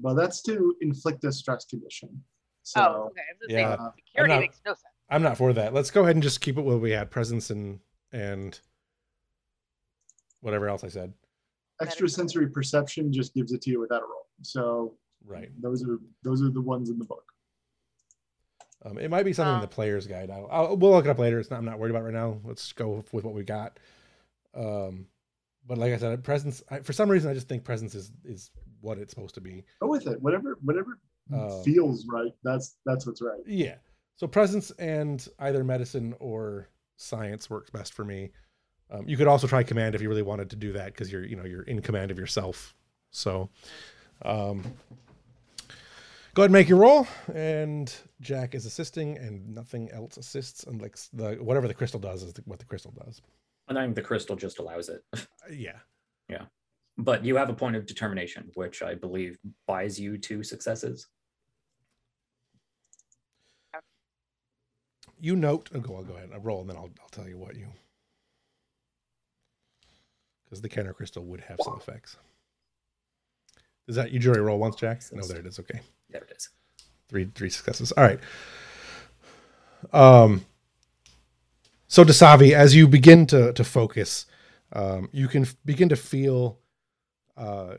Well, that's to inflict a stress condition. So, oh, okay. I'm just yeah. saying security I'm not, makes no sense. I'm not for that. Let's go ahead and just keep it where we had presence and and whatever else I said. Extrasensory perception just gives it to you without a roll. So right, those are those are the ones in the book. Um, it might be something um, in the player's guide. I'll, I'll, we'll look it up later. It's not, I'm not worried about it right now. Let's go with what we got. Um, but like I said, presence. I, for some reason, I just think presence is is what it's supposed to be. Go with it. Whatever whatever um, feels right. That's that's what's right. Yeah. So presence and either medicine or science works best for me. Um, you could also try command if you really wanted to do that, because you're you know you're in command of yourself. So. Um, Go ahead and make your roll, and Jack is assisting, and nothing else assists, and like the whatever the crystal does is the, what the crystal does. And I think the crystal just allows it. Yeah, yeah. But you have a point of determination, which I believe buys you two successes. You note. Oh, go. I'll go ahead. I roll, and then I'll I'll tell you what you. Because the Kanar crystal would have some effects. Is that you? Jury roll once, Jack? No, there it is. Okay. There it is. Three, three successes. All right. Um, so, Dasavi, as you begin to to focus, um, you can f begin to feel uh,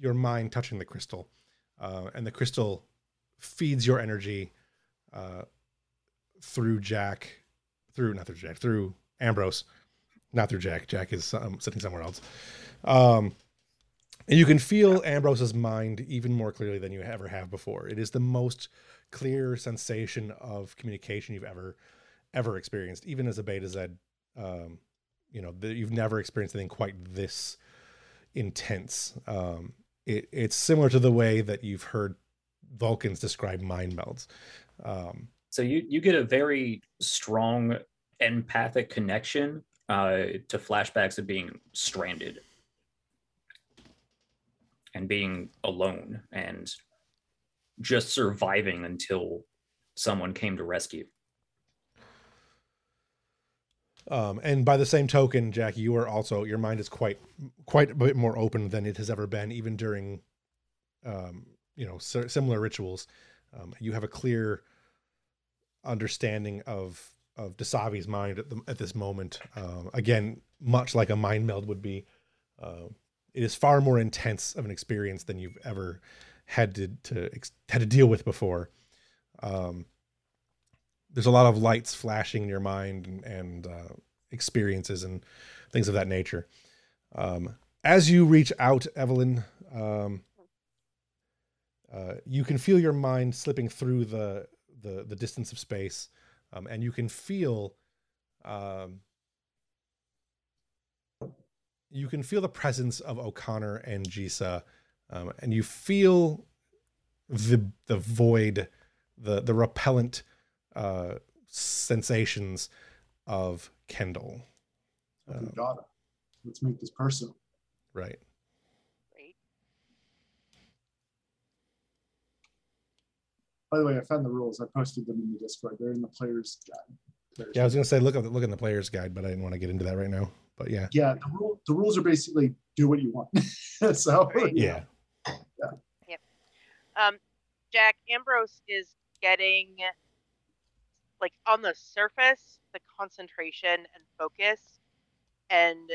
your mind touching the crystal, uh, and the crystal feeds your energy uh, through Jack, through not through Jack, through Ambrose, not through Jack. Jack is um, sitting somewhere else. Um, And you can feel Ambrose's mind even more clearly than you ever have before. It is the most clear sensation of communication you've ever, ever experienced. Even as a Beta Z, um, you know, the, you've never experienced anything quite this intense. Um, it, it's similar to the way that you've heard Vulcans describe mind melds. Um, so you, you get a very strong empathic connection uh, to flashbacks of being stranded. And being alone and just surviving until someone came to rescue. Um, and by the same token, Jack, you are also, your mind is quite, quite a bit more open than it has ever been, even during, um, you know, similar rituals. Um, you have a clear understanding of of Dasavi's mind at, the, at this moment. Um, again, much like a mind meld would be. Uh, It is far more intense of an experience than you've ever had to, to ex had to deal with before. Um, there's a lot of lights flashing in your mind and, and uh, experiences and things of that nature. Um, as you reach out, Evelyn, um, uh, you can feel your mind slipping through the, the, the distance of space, um, and you can feel... Um, You can feel the presence of O'Connor and Jisa, um, and you feel the the void, the the repellent uh, sensations of Kendall. Oh, um, daughter. Let's make this personal. Right. Great. By the way, I found the rules. I posted them in the Discord. They're in the player's guide. Players yeah, I was gonna say look up look in the player's guide, but I didn't want to get into that right now. But yeah, yeah. The, rule, the rules are basically do what you want. So yeah, yeah. Yep. Um, Jack, Ambrose is getting like on the surface the concentration and focus, and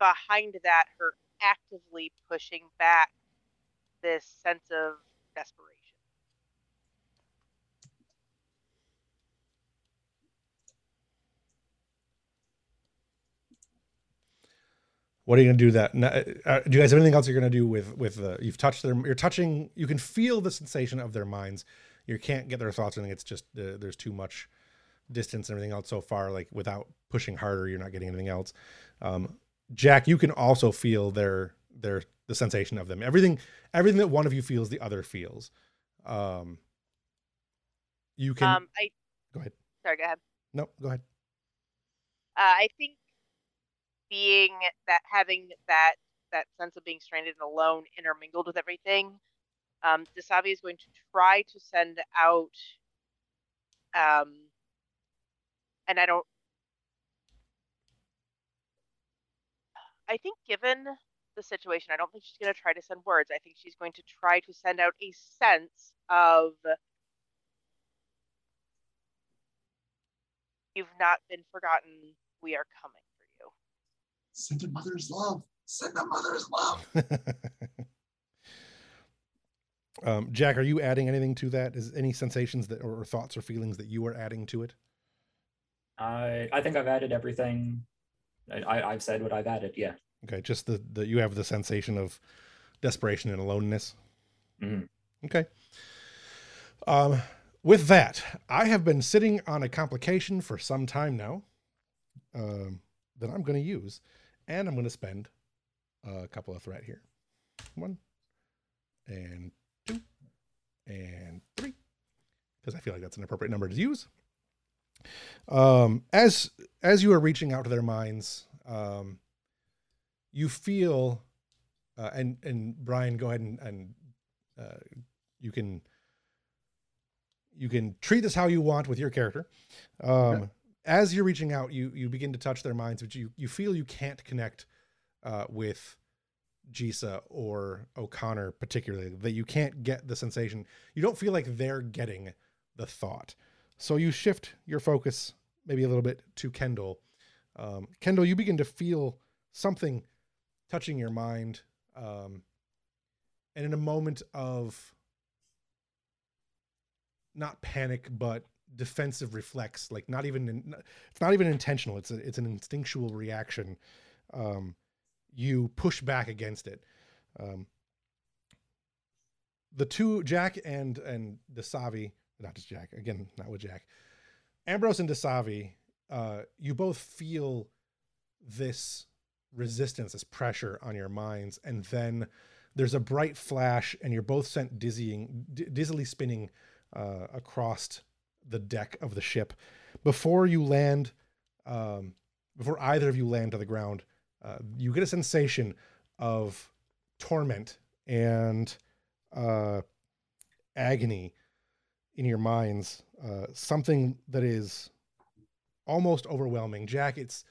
behind that, her actively pushing back this sense of desperation. What are you going to do that? Uh, do you guys have anything else you're going to do with, with the, you've touched their, you're touching, you can feel the sensation of their minds. You can't get their thoughts. I think it's just, uh, there's too much distance and everything else so far, like without pushing harder, you're not getting anything else. Um, Jack, you can also feel their, their, the sensation of them. Everything, everything that one of you feels, the other feels. Um, you can, um, I, go ahead. Sorry, go ahead. No, go ahead. Uh, I think, being that having that that sense of being stranded and alone intermingled with everything, um, Dasavi is going to try to send out, um, and I don't, I think given the situation, I don't think she's going to try to send words. I think she's going to try to send out a sense of You've not been forgotten. We are coming for you. Send a mother's love. Send a mother's love. um, Jack, are you adding anything to that? Is any sensations that, or thoughts or feelings that you are adding to it? I I think I've added everything. I, I've said what I've added. Yeah. Okay. Just the, the, you have the sensation of desperation and aloneness. Mm. Okay. Um, with that, I have been sitting on a complication for some time now, um, that I'm going to use, and I'm going to spend a couple of threat here. One and two and three, because I feel like that's an appropriate number to use. Um, as, as you are reaching out to their minds, um, you feel, uh, and, and Brian, go ahead and, and, uh, you can, you can treat this how you want with your character. Um, okay. As you're reaching out, you, you begin to touch their minds, but you, you feel you can't connect, uh, with Jisa or O'Connor particularly, that you can't get the sensation. You don't feel like they're getting the thought. So you shift your focus maybe a little bit to Kendall. Um, Kendall, you begin to feel something touching your mind. Um, and in a moment of not panic, but defensive reflex, like not even, it's not even intentional. It's a, it's an instinctual reaction. Um, you push back against it. Um, the two, Jack and, and Dasavi, not just Jack, again, not with Jack. Ambrose and Dasavi, uh, you both feel this resistance, this pressure on your minds, and then there's a bright flash, and you're both sent dizzying, d dizzily spinning uh, across the deck of the ship. Before you land, um, before either of you land to the ground, uh, you get a sensation of torment and uh, agony in your minds, uh, something that is almost overwhelming. Jack, it's,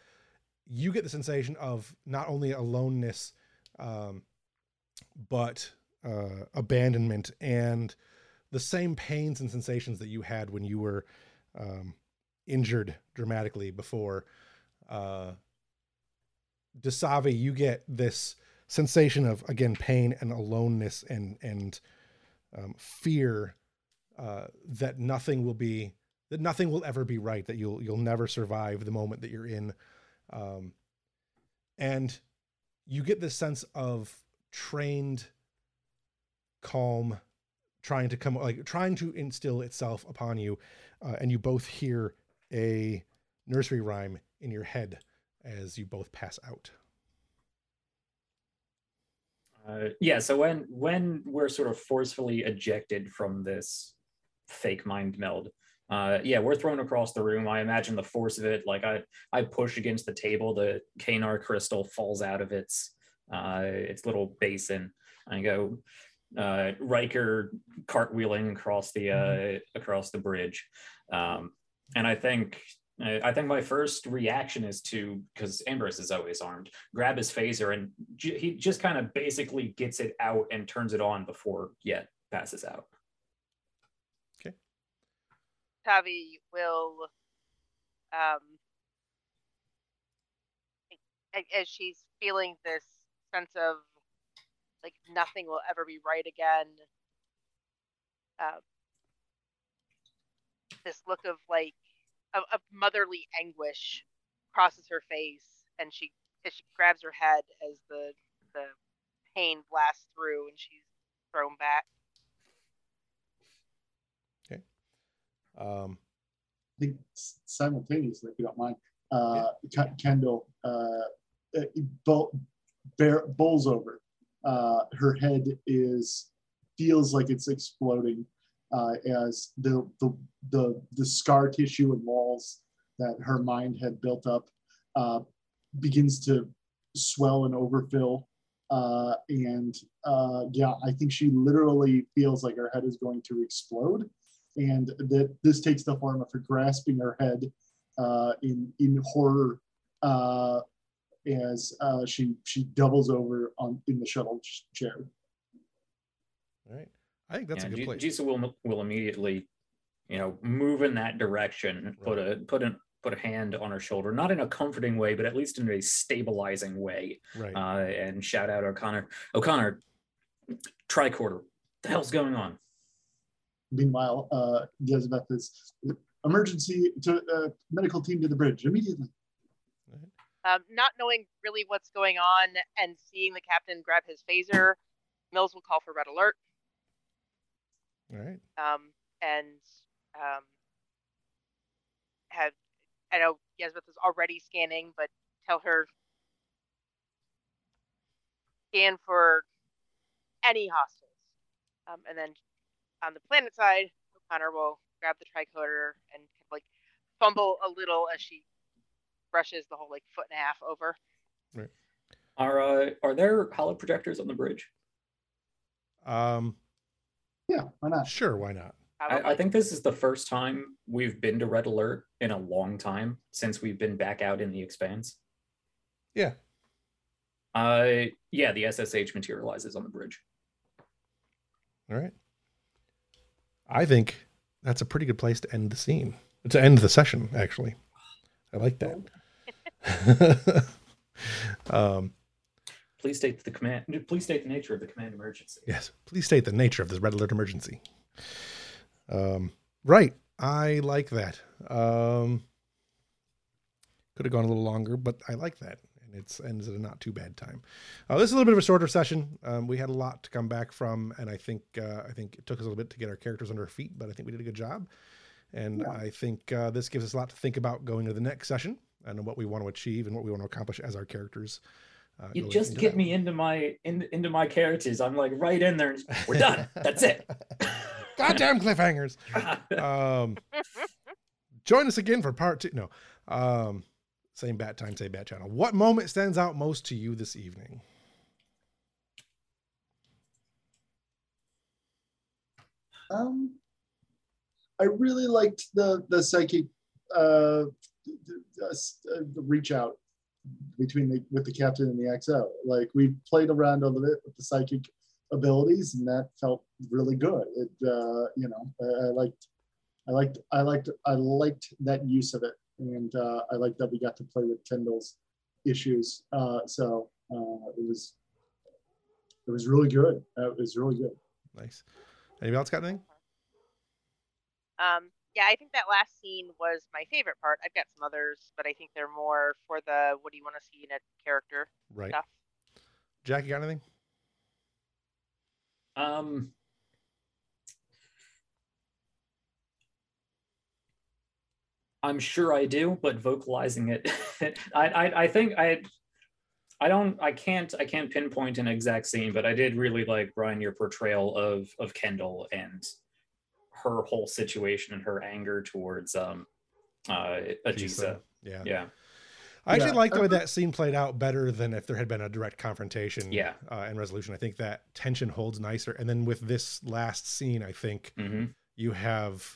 you get the sensation of not only aloneness, um, but, uh, abandonment and the same pains and sensations that you had when you were, um, injured dramatically before. uh, Dasavi, you get this sensation of, again, pain and aloneness and, and, um, fear, Uh, that nothing will be, that nothing will ever be right, that you'll, you'll never survive the moment that you're in. Um, and you get this sense of trained calm, trying to come, like trying to instill itself upon you. Uh, and you both hear a nursery rhyme in your head as you both pass out. Uh, yeah. So when, when we're sort of forcefully ejected from this fake mind meld, uh yeah, we're thrown across the room. I imagine the force of it, like i i push against the table, the Kanar crystal falls out of its uh its little basin. I go uh Riker cartwheeling across the uh across the bridge, um and i think I think my first reaction is to, because Ambrose is always armed, grab his phaser, and j he just kind of basically gets it out and turns it on before yet yeah, passes out. Okay. Tavi will, um, as she's feeling this sense of like nothing will ever be right again, uh, this look of like of, of motherly anguish crosses her face, and she as she grabs her head as the the pain blasts through, and she's thrown back. Okay. Um, I think simultaneously, if you don't mind, uh, yeah. Kendall uh, bowl, bear, bowls over. Uh, her head is feels like it's exploding. Uh, as the, the the the scar tissue and walls that her mind had built up uh, begins to swell and overfill, uh, and uh, yeah, I think she literally feels like her head is going to explode, and that this takes the form of her grasping her head uh, in in horror uh, as uh, she she doubles over on in the shuttle chair. All right. I think that's yeah, a good place. Jisa will will immediately, you know, move in that direction, right. put a put an put a hand on her shoulder, not in a comforting way, but at least in a stabilizing way. Right. Uh, and shout out O'Connor. O'Connor, tricorder, what the hell's going on? Meanwhile, uh, Yezbeth is, emergency to uh, medical team to the bridge, immediately. Um, not knowing really what's going on and seeing the captain grab his phaser, Mills will call for red alert. All right. Um, and um, have, I know Yezbeth is already scanning, but tell her, scan for any hostiles. Um, and then on the planet side, O'Connor will grab the tricorder and like fumble a little as she brushes the whole like foot and a half over. Right. Are uh, are there hollow projectors on the bridge? Um. Yeah. Why not? Sure. Why not? I, I think this is the first time we've been to red alert in a long time since we've been back out in the expanse. Yeah. Uh. Yeah. The S S H materializes on the bridge. All right. I think that's a pretty good place to end the scene. To end the session, actually. I like that. um, please state the command. Please state the nature of the command emergency. Yes. Please state the nature of this red alert emergency. Um, right. I like that. Um, could have gone a little longer, but I like that. And it's ends at a not too bad time. Uh, this is a little bit of a shorter session. Um, we had a lot to come back from, and I think uh, I think it took us a little bit to get our characters under our feet, but I think we did a good job. And yeah. I think uh, this gives us a lot to think about going to the next session and what we want to achieve and what we want to accomplish as our characters. Uh, you just get that. me into my in, into my characters. I'm like right in there. We're done. That's it. Goddamn cliffhangers. um, join us again for part two. No, um, same bat time, same bat channel. What moment stands out most to you this evening? Um. I really liked the the psychic uh, the reach out between the, with the captain and the X O. Like we played around a little bit with the psychic abilities, and that felt really good. It uh, you know I, I liked I liked I liked I liked that use of it, and uh, I liked that we got to play with Kendall's issues. Uh, so uh, it was it was really good. Uh, it was really good. Nice. Anybody else got anything? Um, yeah, I think that last scene was my favorite part. I've got some others, but I think they're more for the what do you want to see in a character right. stuff. Jack, you got anything? Um, I'm sure I do, but vocalizing it, I, I I think I I don't I can't I can't pinpoint an exact scene, but I did really like Brian your portrayal of of Kendall and her whole situation and her anger towards um, uh, Jisa. Yeah. Yeah. I actually yeah. liked the way that scene played out better than if there had been a direct confrontation yeah. uh, and resolution. I think that tension holds nicer. And then with this last scene, I think mm-hmm. you have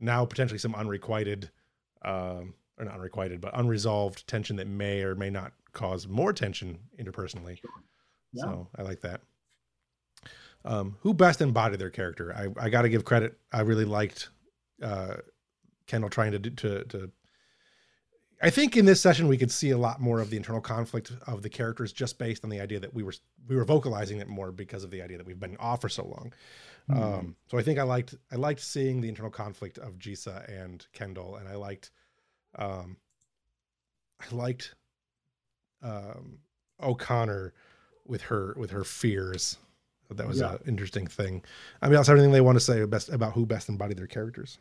now potentially some unrequited um, or not unrequited, but unresolved tension that may or may not cause more tension interpersonally. Sure. Yeah. So I like that. Um, who best embodied their character? I, I got to give credit. I really liked uh, Kendall trying to do, to, to, I think in this session, we could see a lot more of the internal conflict of the characters just based on the idea that we were, we were vocalizing it more because of the idea that we've been off for so long. Mm-hmm. Um, so I think I liked, I liked seeing the internal conflict of Jisa and Kendall. And I liked, um, I liked um, O'Connor with her, with her fears. That was yeah. an interesting thing. I mean, also everything they want to say best about who best embodied their characters.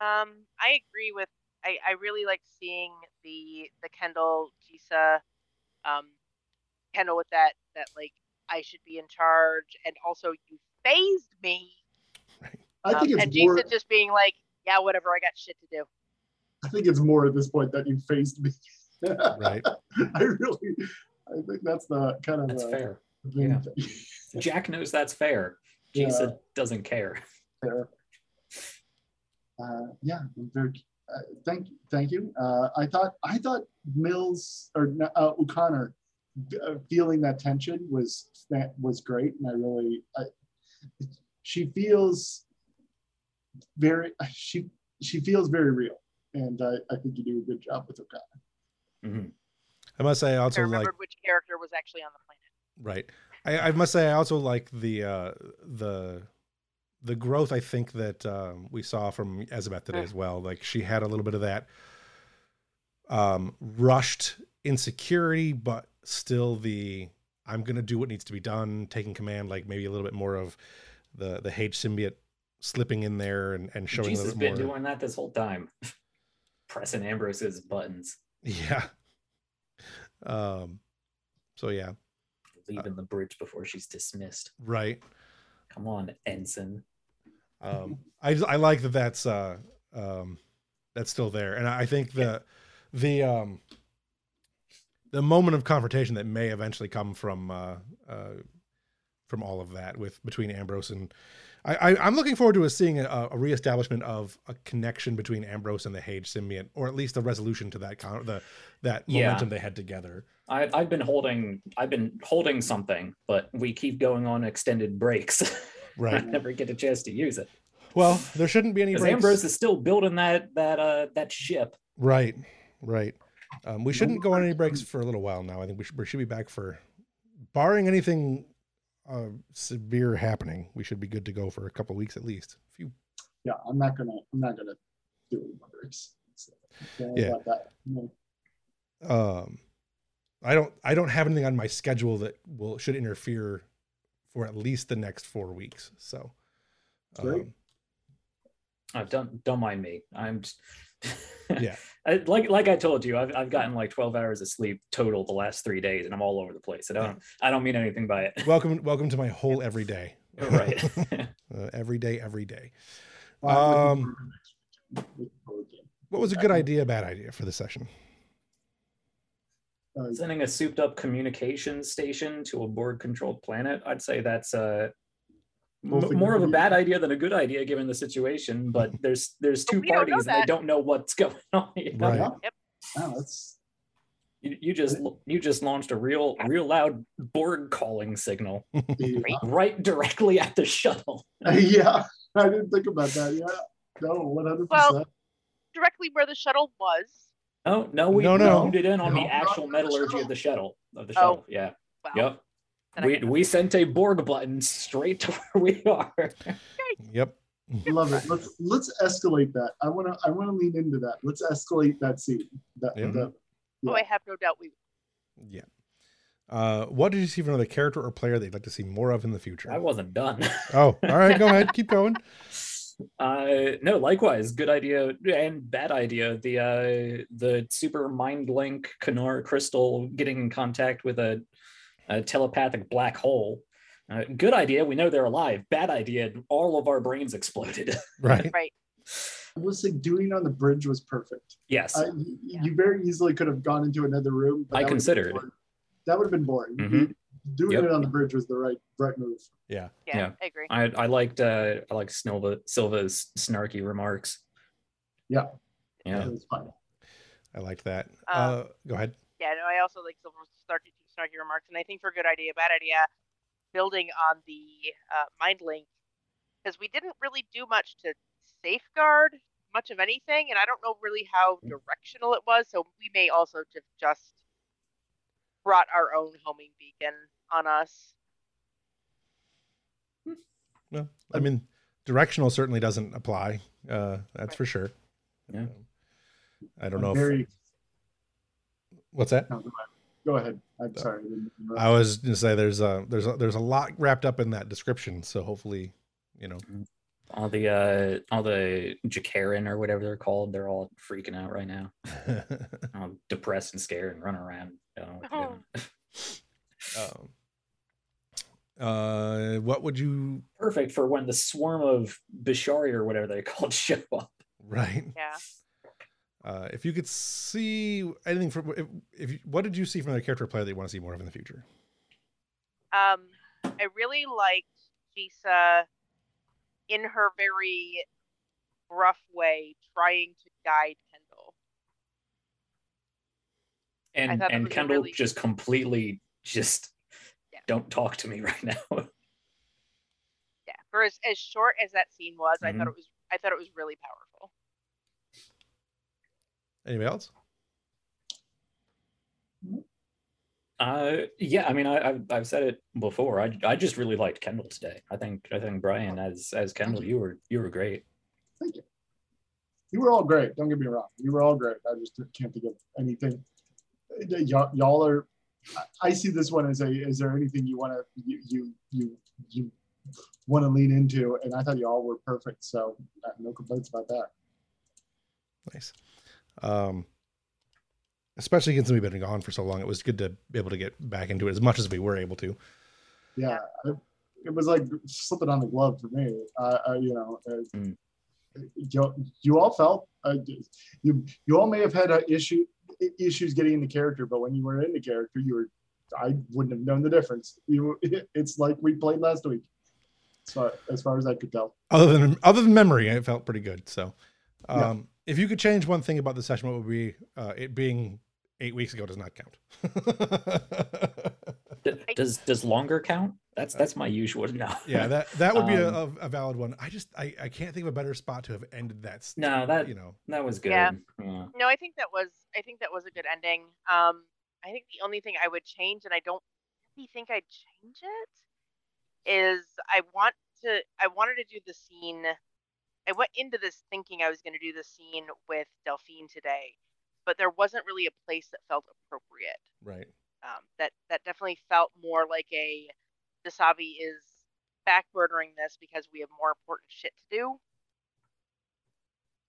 Um, I agree with. I, I really like seeing the the Kendall Jisa, um, Kendall with that that like I should be in charge, and also you phased me. Right. Um, I think it's and more... Jisa just being like, yeah, whatever, I got shit to do. I think it's more at this point that you phased me. Right. I really, I think that's the kind of that's uh, fair. Yeah. Jack knows that's fair. Yeah. Jisa doesn't care. Fair. Uh, yeah. Very, uh, thank you. Thank you. Uh, I thought I thought Mills or uh, O'Connor uh, feeling that tension was that was great, and I really I, she feels very. She she feels very real, and I, I think you do a good job with O'Connor. Mm-hmm. I must say, I also I remembered like, which character was actually on the planet. Right. I, I must say, I also like the uh, the the growth. I think that um, we saw from Yezbeth today as well. Like she had a little bit of that um, rushed insecurity, but still the I'm going to do what needs to be done, taking command. Like maybe a little bit more of the the Hage symbiote slipping in there and, and showing. Jesus been more. Doing that this whole time, pressing Ambrose's buttons. Yeah. Um. So yeah. Leaving uh, the bridge before she's dismissed. Right. Come on, ensign. Um, I I like that. That's uh um that's still there, and I think the the um the moment of confrontation that may eventually come from uh, uh from all of that with between Ambrose and I, I I'm looking forward to seeing a, a reestablishment of a connection between Ambrose and the Hage symbiote, or at least a resolution to that con the that momentum yeah. they had together. I, I've been holding, I've been holding something, but we keep going on extended breaks. Right, I never get a chance to use it. Well, there shouldn't be any breaks. Ambrose is still building that that uh, that ship. Right, right. Um, we shouldn't go on any breaks for a little while now. I think we should, we should be back for, barring anything uh, severe happening, we should be good to go for a couple of weeks at least. If you... Yeah, I'm not gonna, I'm not gonna do any more breaks. So, yeah. About that. No. Um. I don't I don't have anything on my schedule that will should interfere for at least the next four weeks. So um, uh, don't don't mind me. I'm just, yeah. I, like like I told you, I've I've gotten like twelve hours of sleep total the last three days and I'm all over the place. I don't yeah. I don't mean anything by it. Welcome welcome to my whole every day. Right. uh, every day, every day. Um what was a good idea, bad idea for the session? Sending a souped-up communications station to a Borg-controlled planet, I'd say that's uh, more of a bad idea than a good idea given the situation. But there's there's two parties, and they don't know what's going on. You know? Right. Yep. Wow, that's... You, you just you just launched a real real loud Borg calling signal yeah. right, right directly at the shuttle. Yeah, I didn't think about that. Yeah, no, one hundred percent. Directly where the shuttle was. Oh no, we no, no. zoomed it in on no, the actual metallurgy of the shuttle. Of the shuttle, oh, yeah, wow. Yep. We we sent a Borg button straight to where we are. Yep, love it. Let's let's escalate that. I wanna I wanna lean into that. Let's escalate that scene. That, yeah. that, yeah. Oh, I have no doubt we. Will. Yeah. Uh, what did you see from another character or player that you'd like to see more of in the future? I wasn't done. Oh, all right. Go ahead. Keep going. Uh no, likewise, good idea and bad idea. The uh the super mind link Kanar crystal getting in contact with a, a telepathic black hole. Uh, good idea. We know they're alive. Bad idea. All of our brains exploded. Right. Right. I was like doing on the bridge was perfect. Yes. I, yeah. You very easily could have gone into another room. But I considered that would have been boring. Mm-hmm. Doing yep. it on the bridge was the right right move. Yeah, yeah, yeah. I agree. I I liked uh, I liked Silva Silva's snarky remarks. Yeah, yeah, yeah, it was fun. I liked that. Um, uh, go ahead. Yeah, no, I also like Silva's snarky snarky remarks, and I think for good idea, bad idea, building on the uh, mind link, because we didn't really do much to safeguard much of anything, and I don't know really how directional it was. So we may also have just brought our own homing beacon on us. Well, I mean, directional certainly doesn't apply. Uh, that's right. For sure. Yeah. Um, I don't I'm know. Very... If... What's that? No, go ahead. I'm sorry. I, I was going to say there's a there's a, there's a lot wrapped up in that description. So hopefully, you know, all the uh, all the Jacaran or whatever they're called, they're all freaking out right now. I'm depressed and scared and running around. Oh. um. Uh, what would you? Perfect for when the swarm of Bishari or whatever they called show up. Right. Yeah. Uh, if you could see anything from, if, if you, what did you see from the character player that you want to see more of in the future? Um, I really liked Jisa in her very rough way trying to guide Kendall. And and Kendall really... just completely just. Don't talk to me right now. Yeah, for as, as short as that scene was, mm-hmm. I thought it was I thought it was really powerful. Anybody else? Uh, yeah, I mean, I, I've, I've said it before. I, I just really liked Kendall today. I think, I think Brian, as as Kendall, you were you were great. Thank you. You were all great. Don't get me wrong. You were all great. I just can't think of anything. Y'all are. I see this one as a. Is there anything you want to you you you you want to lean into? And I thought y'all were perfect. So no complaints about that. Nice. Um. Especially since we've been gone for so long, it was good to be able to get back into it as much as we were able to. Yeah, it was like slipping on the glove for me. Uh, I, you know, uh, mm. you, you all felt uh, you you all may have had uh, issue issues getting into character, but when you were into character, you were I wouldn't have known the difference. You, it, it's like we played last week. So as far as I could tell, other than other than memory, it felt pretty good. So, um, yeah. If you could change one thing about the session, what would be uh, it being? Eight weeks ago does not count. does does longer count? That's that's my usual no. Yeah, that that would be um, a, a valid one. I just I, I can't think of a better spot to have ended that. No, that you know that was good. Yeah. yeah. No, I think that was I think that was a good ending. Um, I think the only thing I would change, and I don't really think I'd change it, is I want to I wanted to do the scene. I went into this thinking I was going to do the scene with Delphine today, but there wasn't really a place that felt appropriate. Right. Um, that, that definitely felt more like a, Dasabi is backburnering this because we have more important shit to do.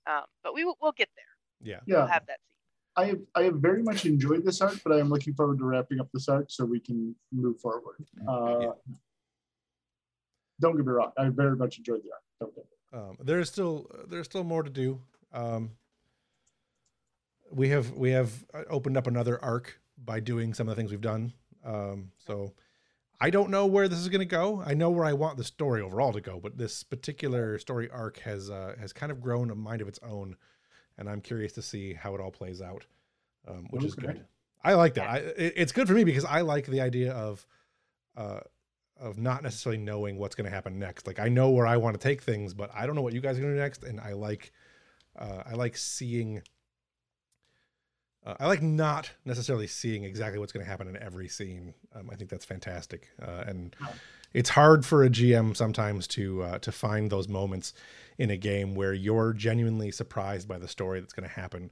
Um, but we will, we'll get there. Yeah. We'll yeah. have that scene. I have, I have very much enjoyed this arc, but I am looking forward to wrapping up this arc so we can move forward. Uh, yeah. Don't get me wrong. I very much enjoyed the arc. Don't get me wrong. Um, there's still, there's still more to do. Um, we have we have opened up another arc by doing some of the things we've done, um so I don't know where this is going to go. I know where I want the story overall to go, but this particular story arc has uh has kind of grown a mind of its own, and I'm curious to see how it all plays out, um which is good. I like that. I it, it's good for me because I like the idea of uh of not necessarily knowing what's going to happen next. Like, I know where I want to take things, but I don't know what you guys are going to do next, and I like uh I like seeing Uh, I like not necessarily seeing exactly what's going to happen in every scene. Um, I think that's fantastic, uh, and it's hard for a G M sometimes to uh, to find those moments in a game where you're genuinely surprised by the story that's going to happen.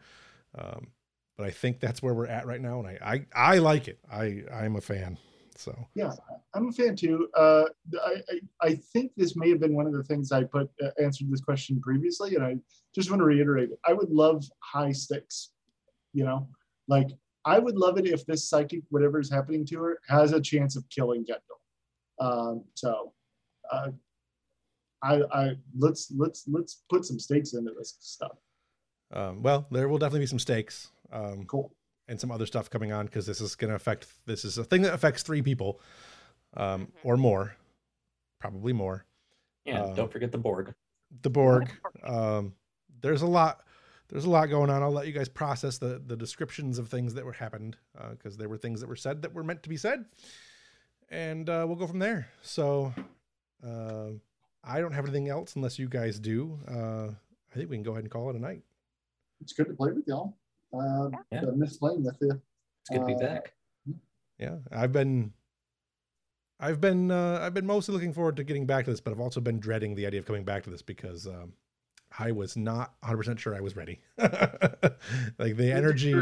Um, but I think that's where we're at right now, and I I, I like it. I I'm a fan. So yeah, I'm a fan too. Uh, I, I I think this may have been one of the things I put uh, answered this question previously, and I just want to reiterate it. I would love high stakes. You know, like, I would love it if this psychic, whatever is happening to her, has a chance of killing Kendall. Um, so, uh, I, I let's let's let's put some stakes into this stuff. Um, well, there will definitely be some stakes. Um, cool. And some other stuff coming on, because this is going to affect. This is a thing that affects three people, um, mm-hmm. or more, probably more. Yeah. Um, don't forget the Borg. The Borg. Um, there's a lot. There's a lot going on. I'll let you guys process the, the descriptions of things that were happened, because uh, there were things that were said that were meant to be said. And uh, we'll go from there. So uh, I don't have anything else unless you guys do. Uh, I think we can go ahead and call it a night. It's good to play with y'all. Uh, yeah. I miss playing with you. It's good to be uh, back. Yeah, I've been... I've been uh, I've been mostly looking forward to getting back to this, but I've also been dreading the idea of coming back to this because... Um, I was not one hundred percent sure I was ready. Like, the energy,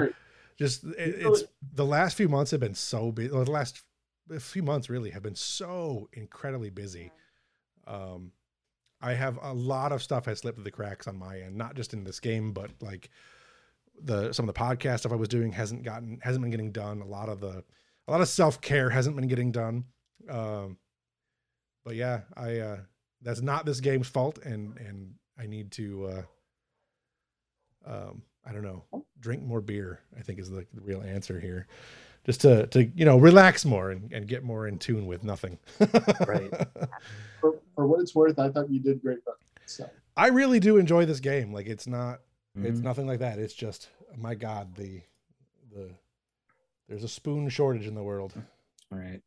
just it, it's the last few months have been so busy. The last few months really have been so incredibly busy. Um, I have a lot of stuff has slipped through the cracks on my end, not just in this game, but like the some of the podcast stuff I was doing hasn't gotten hasn't been getting done. A lot of the a lot of self care hasn't been getting done. Um, but yeah, I uh, that's not this game's fault, and and. I need to, uh, um, I don't know, drink more beer, I think is the, the real answer here, just to, to, you know, relax more and, and get more in tune with nothing. Right. For, for what it's worth, I thought you did great. So. I really do enjoy this game. Like, it's not, mm-hmm. it's nothing like that. It's just, my God, the, the, there's a spoon shortage in the world. All right.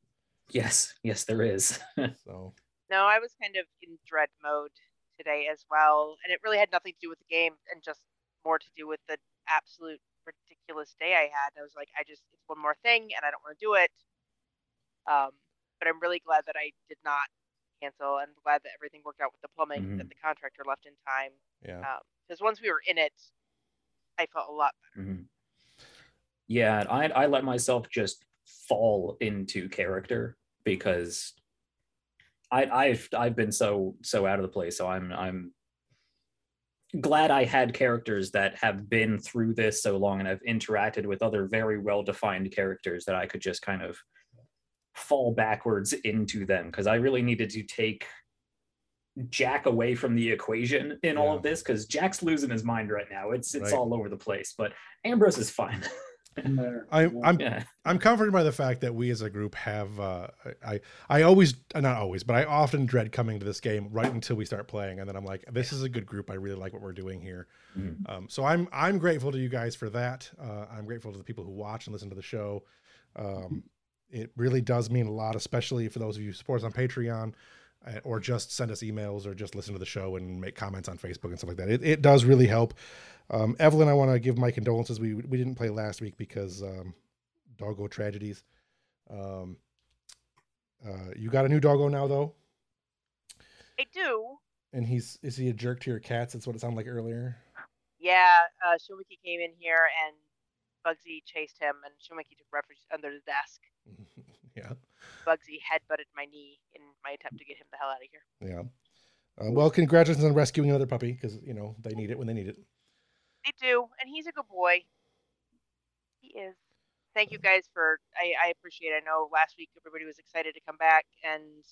Yes. Yes, there is. So. No, I was kind of in dread mode today as well, and it really had nothing to do with the game and just more to do with the absolute ridiculous day I had. I was like, I just, it's one more thing and I don't want to do it. Um, but I'm really glad that I did not cancel, and glad that everything worked out with the plumbing, mm-hmm. that the contractor left in time. Yeah. Because um, once we were in it, I felt a lot better. Mm-hmm. Yeah, I I let myself just fall into character because I I've I've been so so out of the place. So I'm I'm glad I had characters that have been through this so long, and I've interacted with other very well-defined characters that I could just kind of fall backwards into them, because I really needed to take Jack away from the equation in yeah. all of this, because Jack's losing his mind right now. It's it's right. all over the place, but Ambrose is fine. I, I'm yeah. I'm comforted by the fact that we as a group have uh, I I always not always but I often dread coming to this game right until we start playing, and then I'm like, this is a good group. I really like what we're doing here. Mm-hmm. Um, so I'm I'm grateful to you guys for that. Uh, I'm grateful to the people who watch and listen to the show. Um, It really does mean a lot, especially for those of you who support us on Patreon, or just send us emails, or just listen to the show and make comments on Facebook and stuff like that. It, it does really help. Um, Evelyn, I want to give my condolences. We we didn't play last week because um, doggo tragedies. Um, uh, you got a new doggo now, though? I do. And he's is he a jerk to your cats? That's what it sounded like earlier. Yeah, uh, Shumaki came in here and Bugsy chased him, and Shumaki took refuge under the desk. Yeah. Bugsy headbutted my knee in my attempt to get him the hell out of here. Yeah. Uh, well, congratulations on rescuing another puppy, because, you know, they need it when they need it. They do, and he's a good boy. He is. Thank you guys for, I, I appreciate it. I know last week everybody was excited to come back, and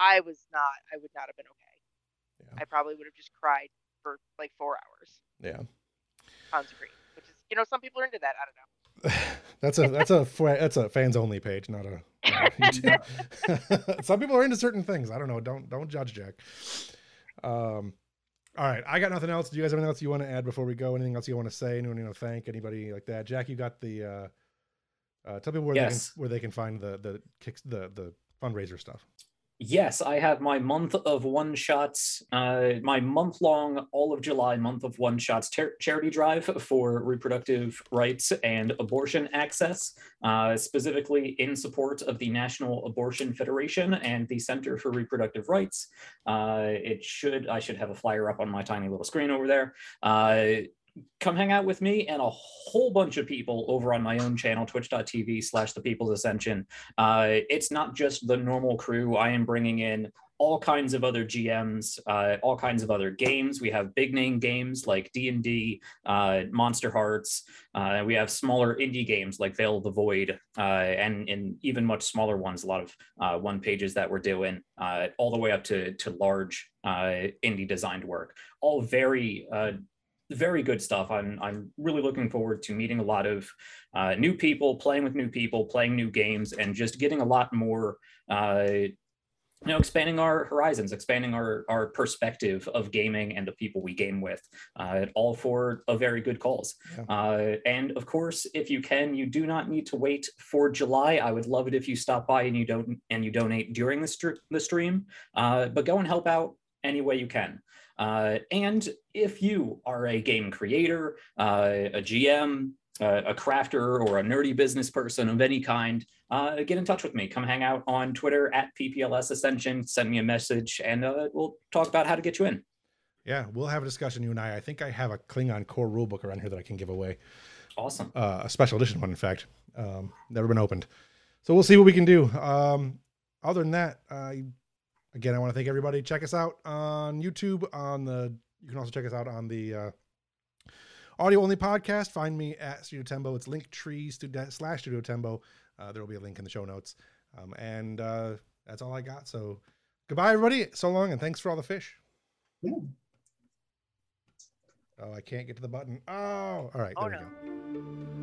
I was not, I would not have been okay. Yeah. I probably would have just cried for like four hours. Yeah. On screen, which is, you know, some people are into that. I don't know. that's a that's a that's a fans only page, not a, not a some people are into certain things. I don't know. Don't don't judge, Jack. Um, all right, I got nothing else. Do you guys have anything else you want to add before we go? Anything else you want to say? Anyone you want to thank? Anybody like that? Jack, you got the. Uh, uh, tell people where yes. they can, where they can find the the kicks the the fundraiser stuff. Yes, I have my month of one shots, uh, my month long, all of July month of one shots ter- charity drive for reproductive rights and abortion access, uh, specifically in support of the National Abortion Federation and the Center for Reproductive Rights. Uh, it should, I should have a flyer up on my tiny little screen over there. Uh, Come hang out with me and a whole bunch of people over on my own channel, twitch.tv slash The People's Ascension. Uh, it's not just the normal crew. I am bringing in all kinds of other G Ms, uh, all kinds of other games. We have big name games like D and D, uh, Monster Hearts. Uh, we have smaller indie games like Veil of the Void, uh, and, and even much smaller ones, a lot of uh, one pages that we're doing, uh, all the way up to, to large uh, indie designed work. All very... Uh, Very good stuff. I'm I'm really looking forward to meeting a lot of uh, new people, playing with new people, playing new games, and just getting a lot more, uh, you know, expanding our horizons, expanding our, our perspective of gaming and the people we game with, uh, all for a very good cause. Yeah. Uh, and of course, if you can, you do not need to wait for July. I would love it if you stop by and you don't and you donate during the, st- the stream, uh, but go and help out any way you can. Uh, and if you are a game creator, uh, a G M, uh, a crafter, or a nerdy business person of any kind, uh, get in touch with me. Come hang out on Twitter at P P L S Ascension. Send me a message, and uh, we'll talk about how to get you in. Yeah, we'll have a discussion, you and I. I think I have a Klingon core rulebook around here that I can give away. Awesome. Uh, a special edition one, in fact. Um, never been opened. So we'll see what we can do. Um, other than that, I... Uh, Again, I want to thank everybody. Check us out on YouTube. On the you can also check us out on the uh, audio only podcast. Find me at Studio Tembo. It's Linktree Studio slash Studio Tembo. Uh, there will be a link in the show notes. Um, and uh, that's all I got. So goodbye, everybody. So long, and thanks for all the fish. Yeah. Oh, I can't get to the button. Oh, all right. There oh, no. we go.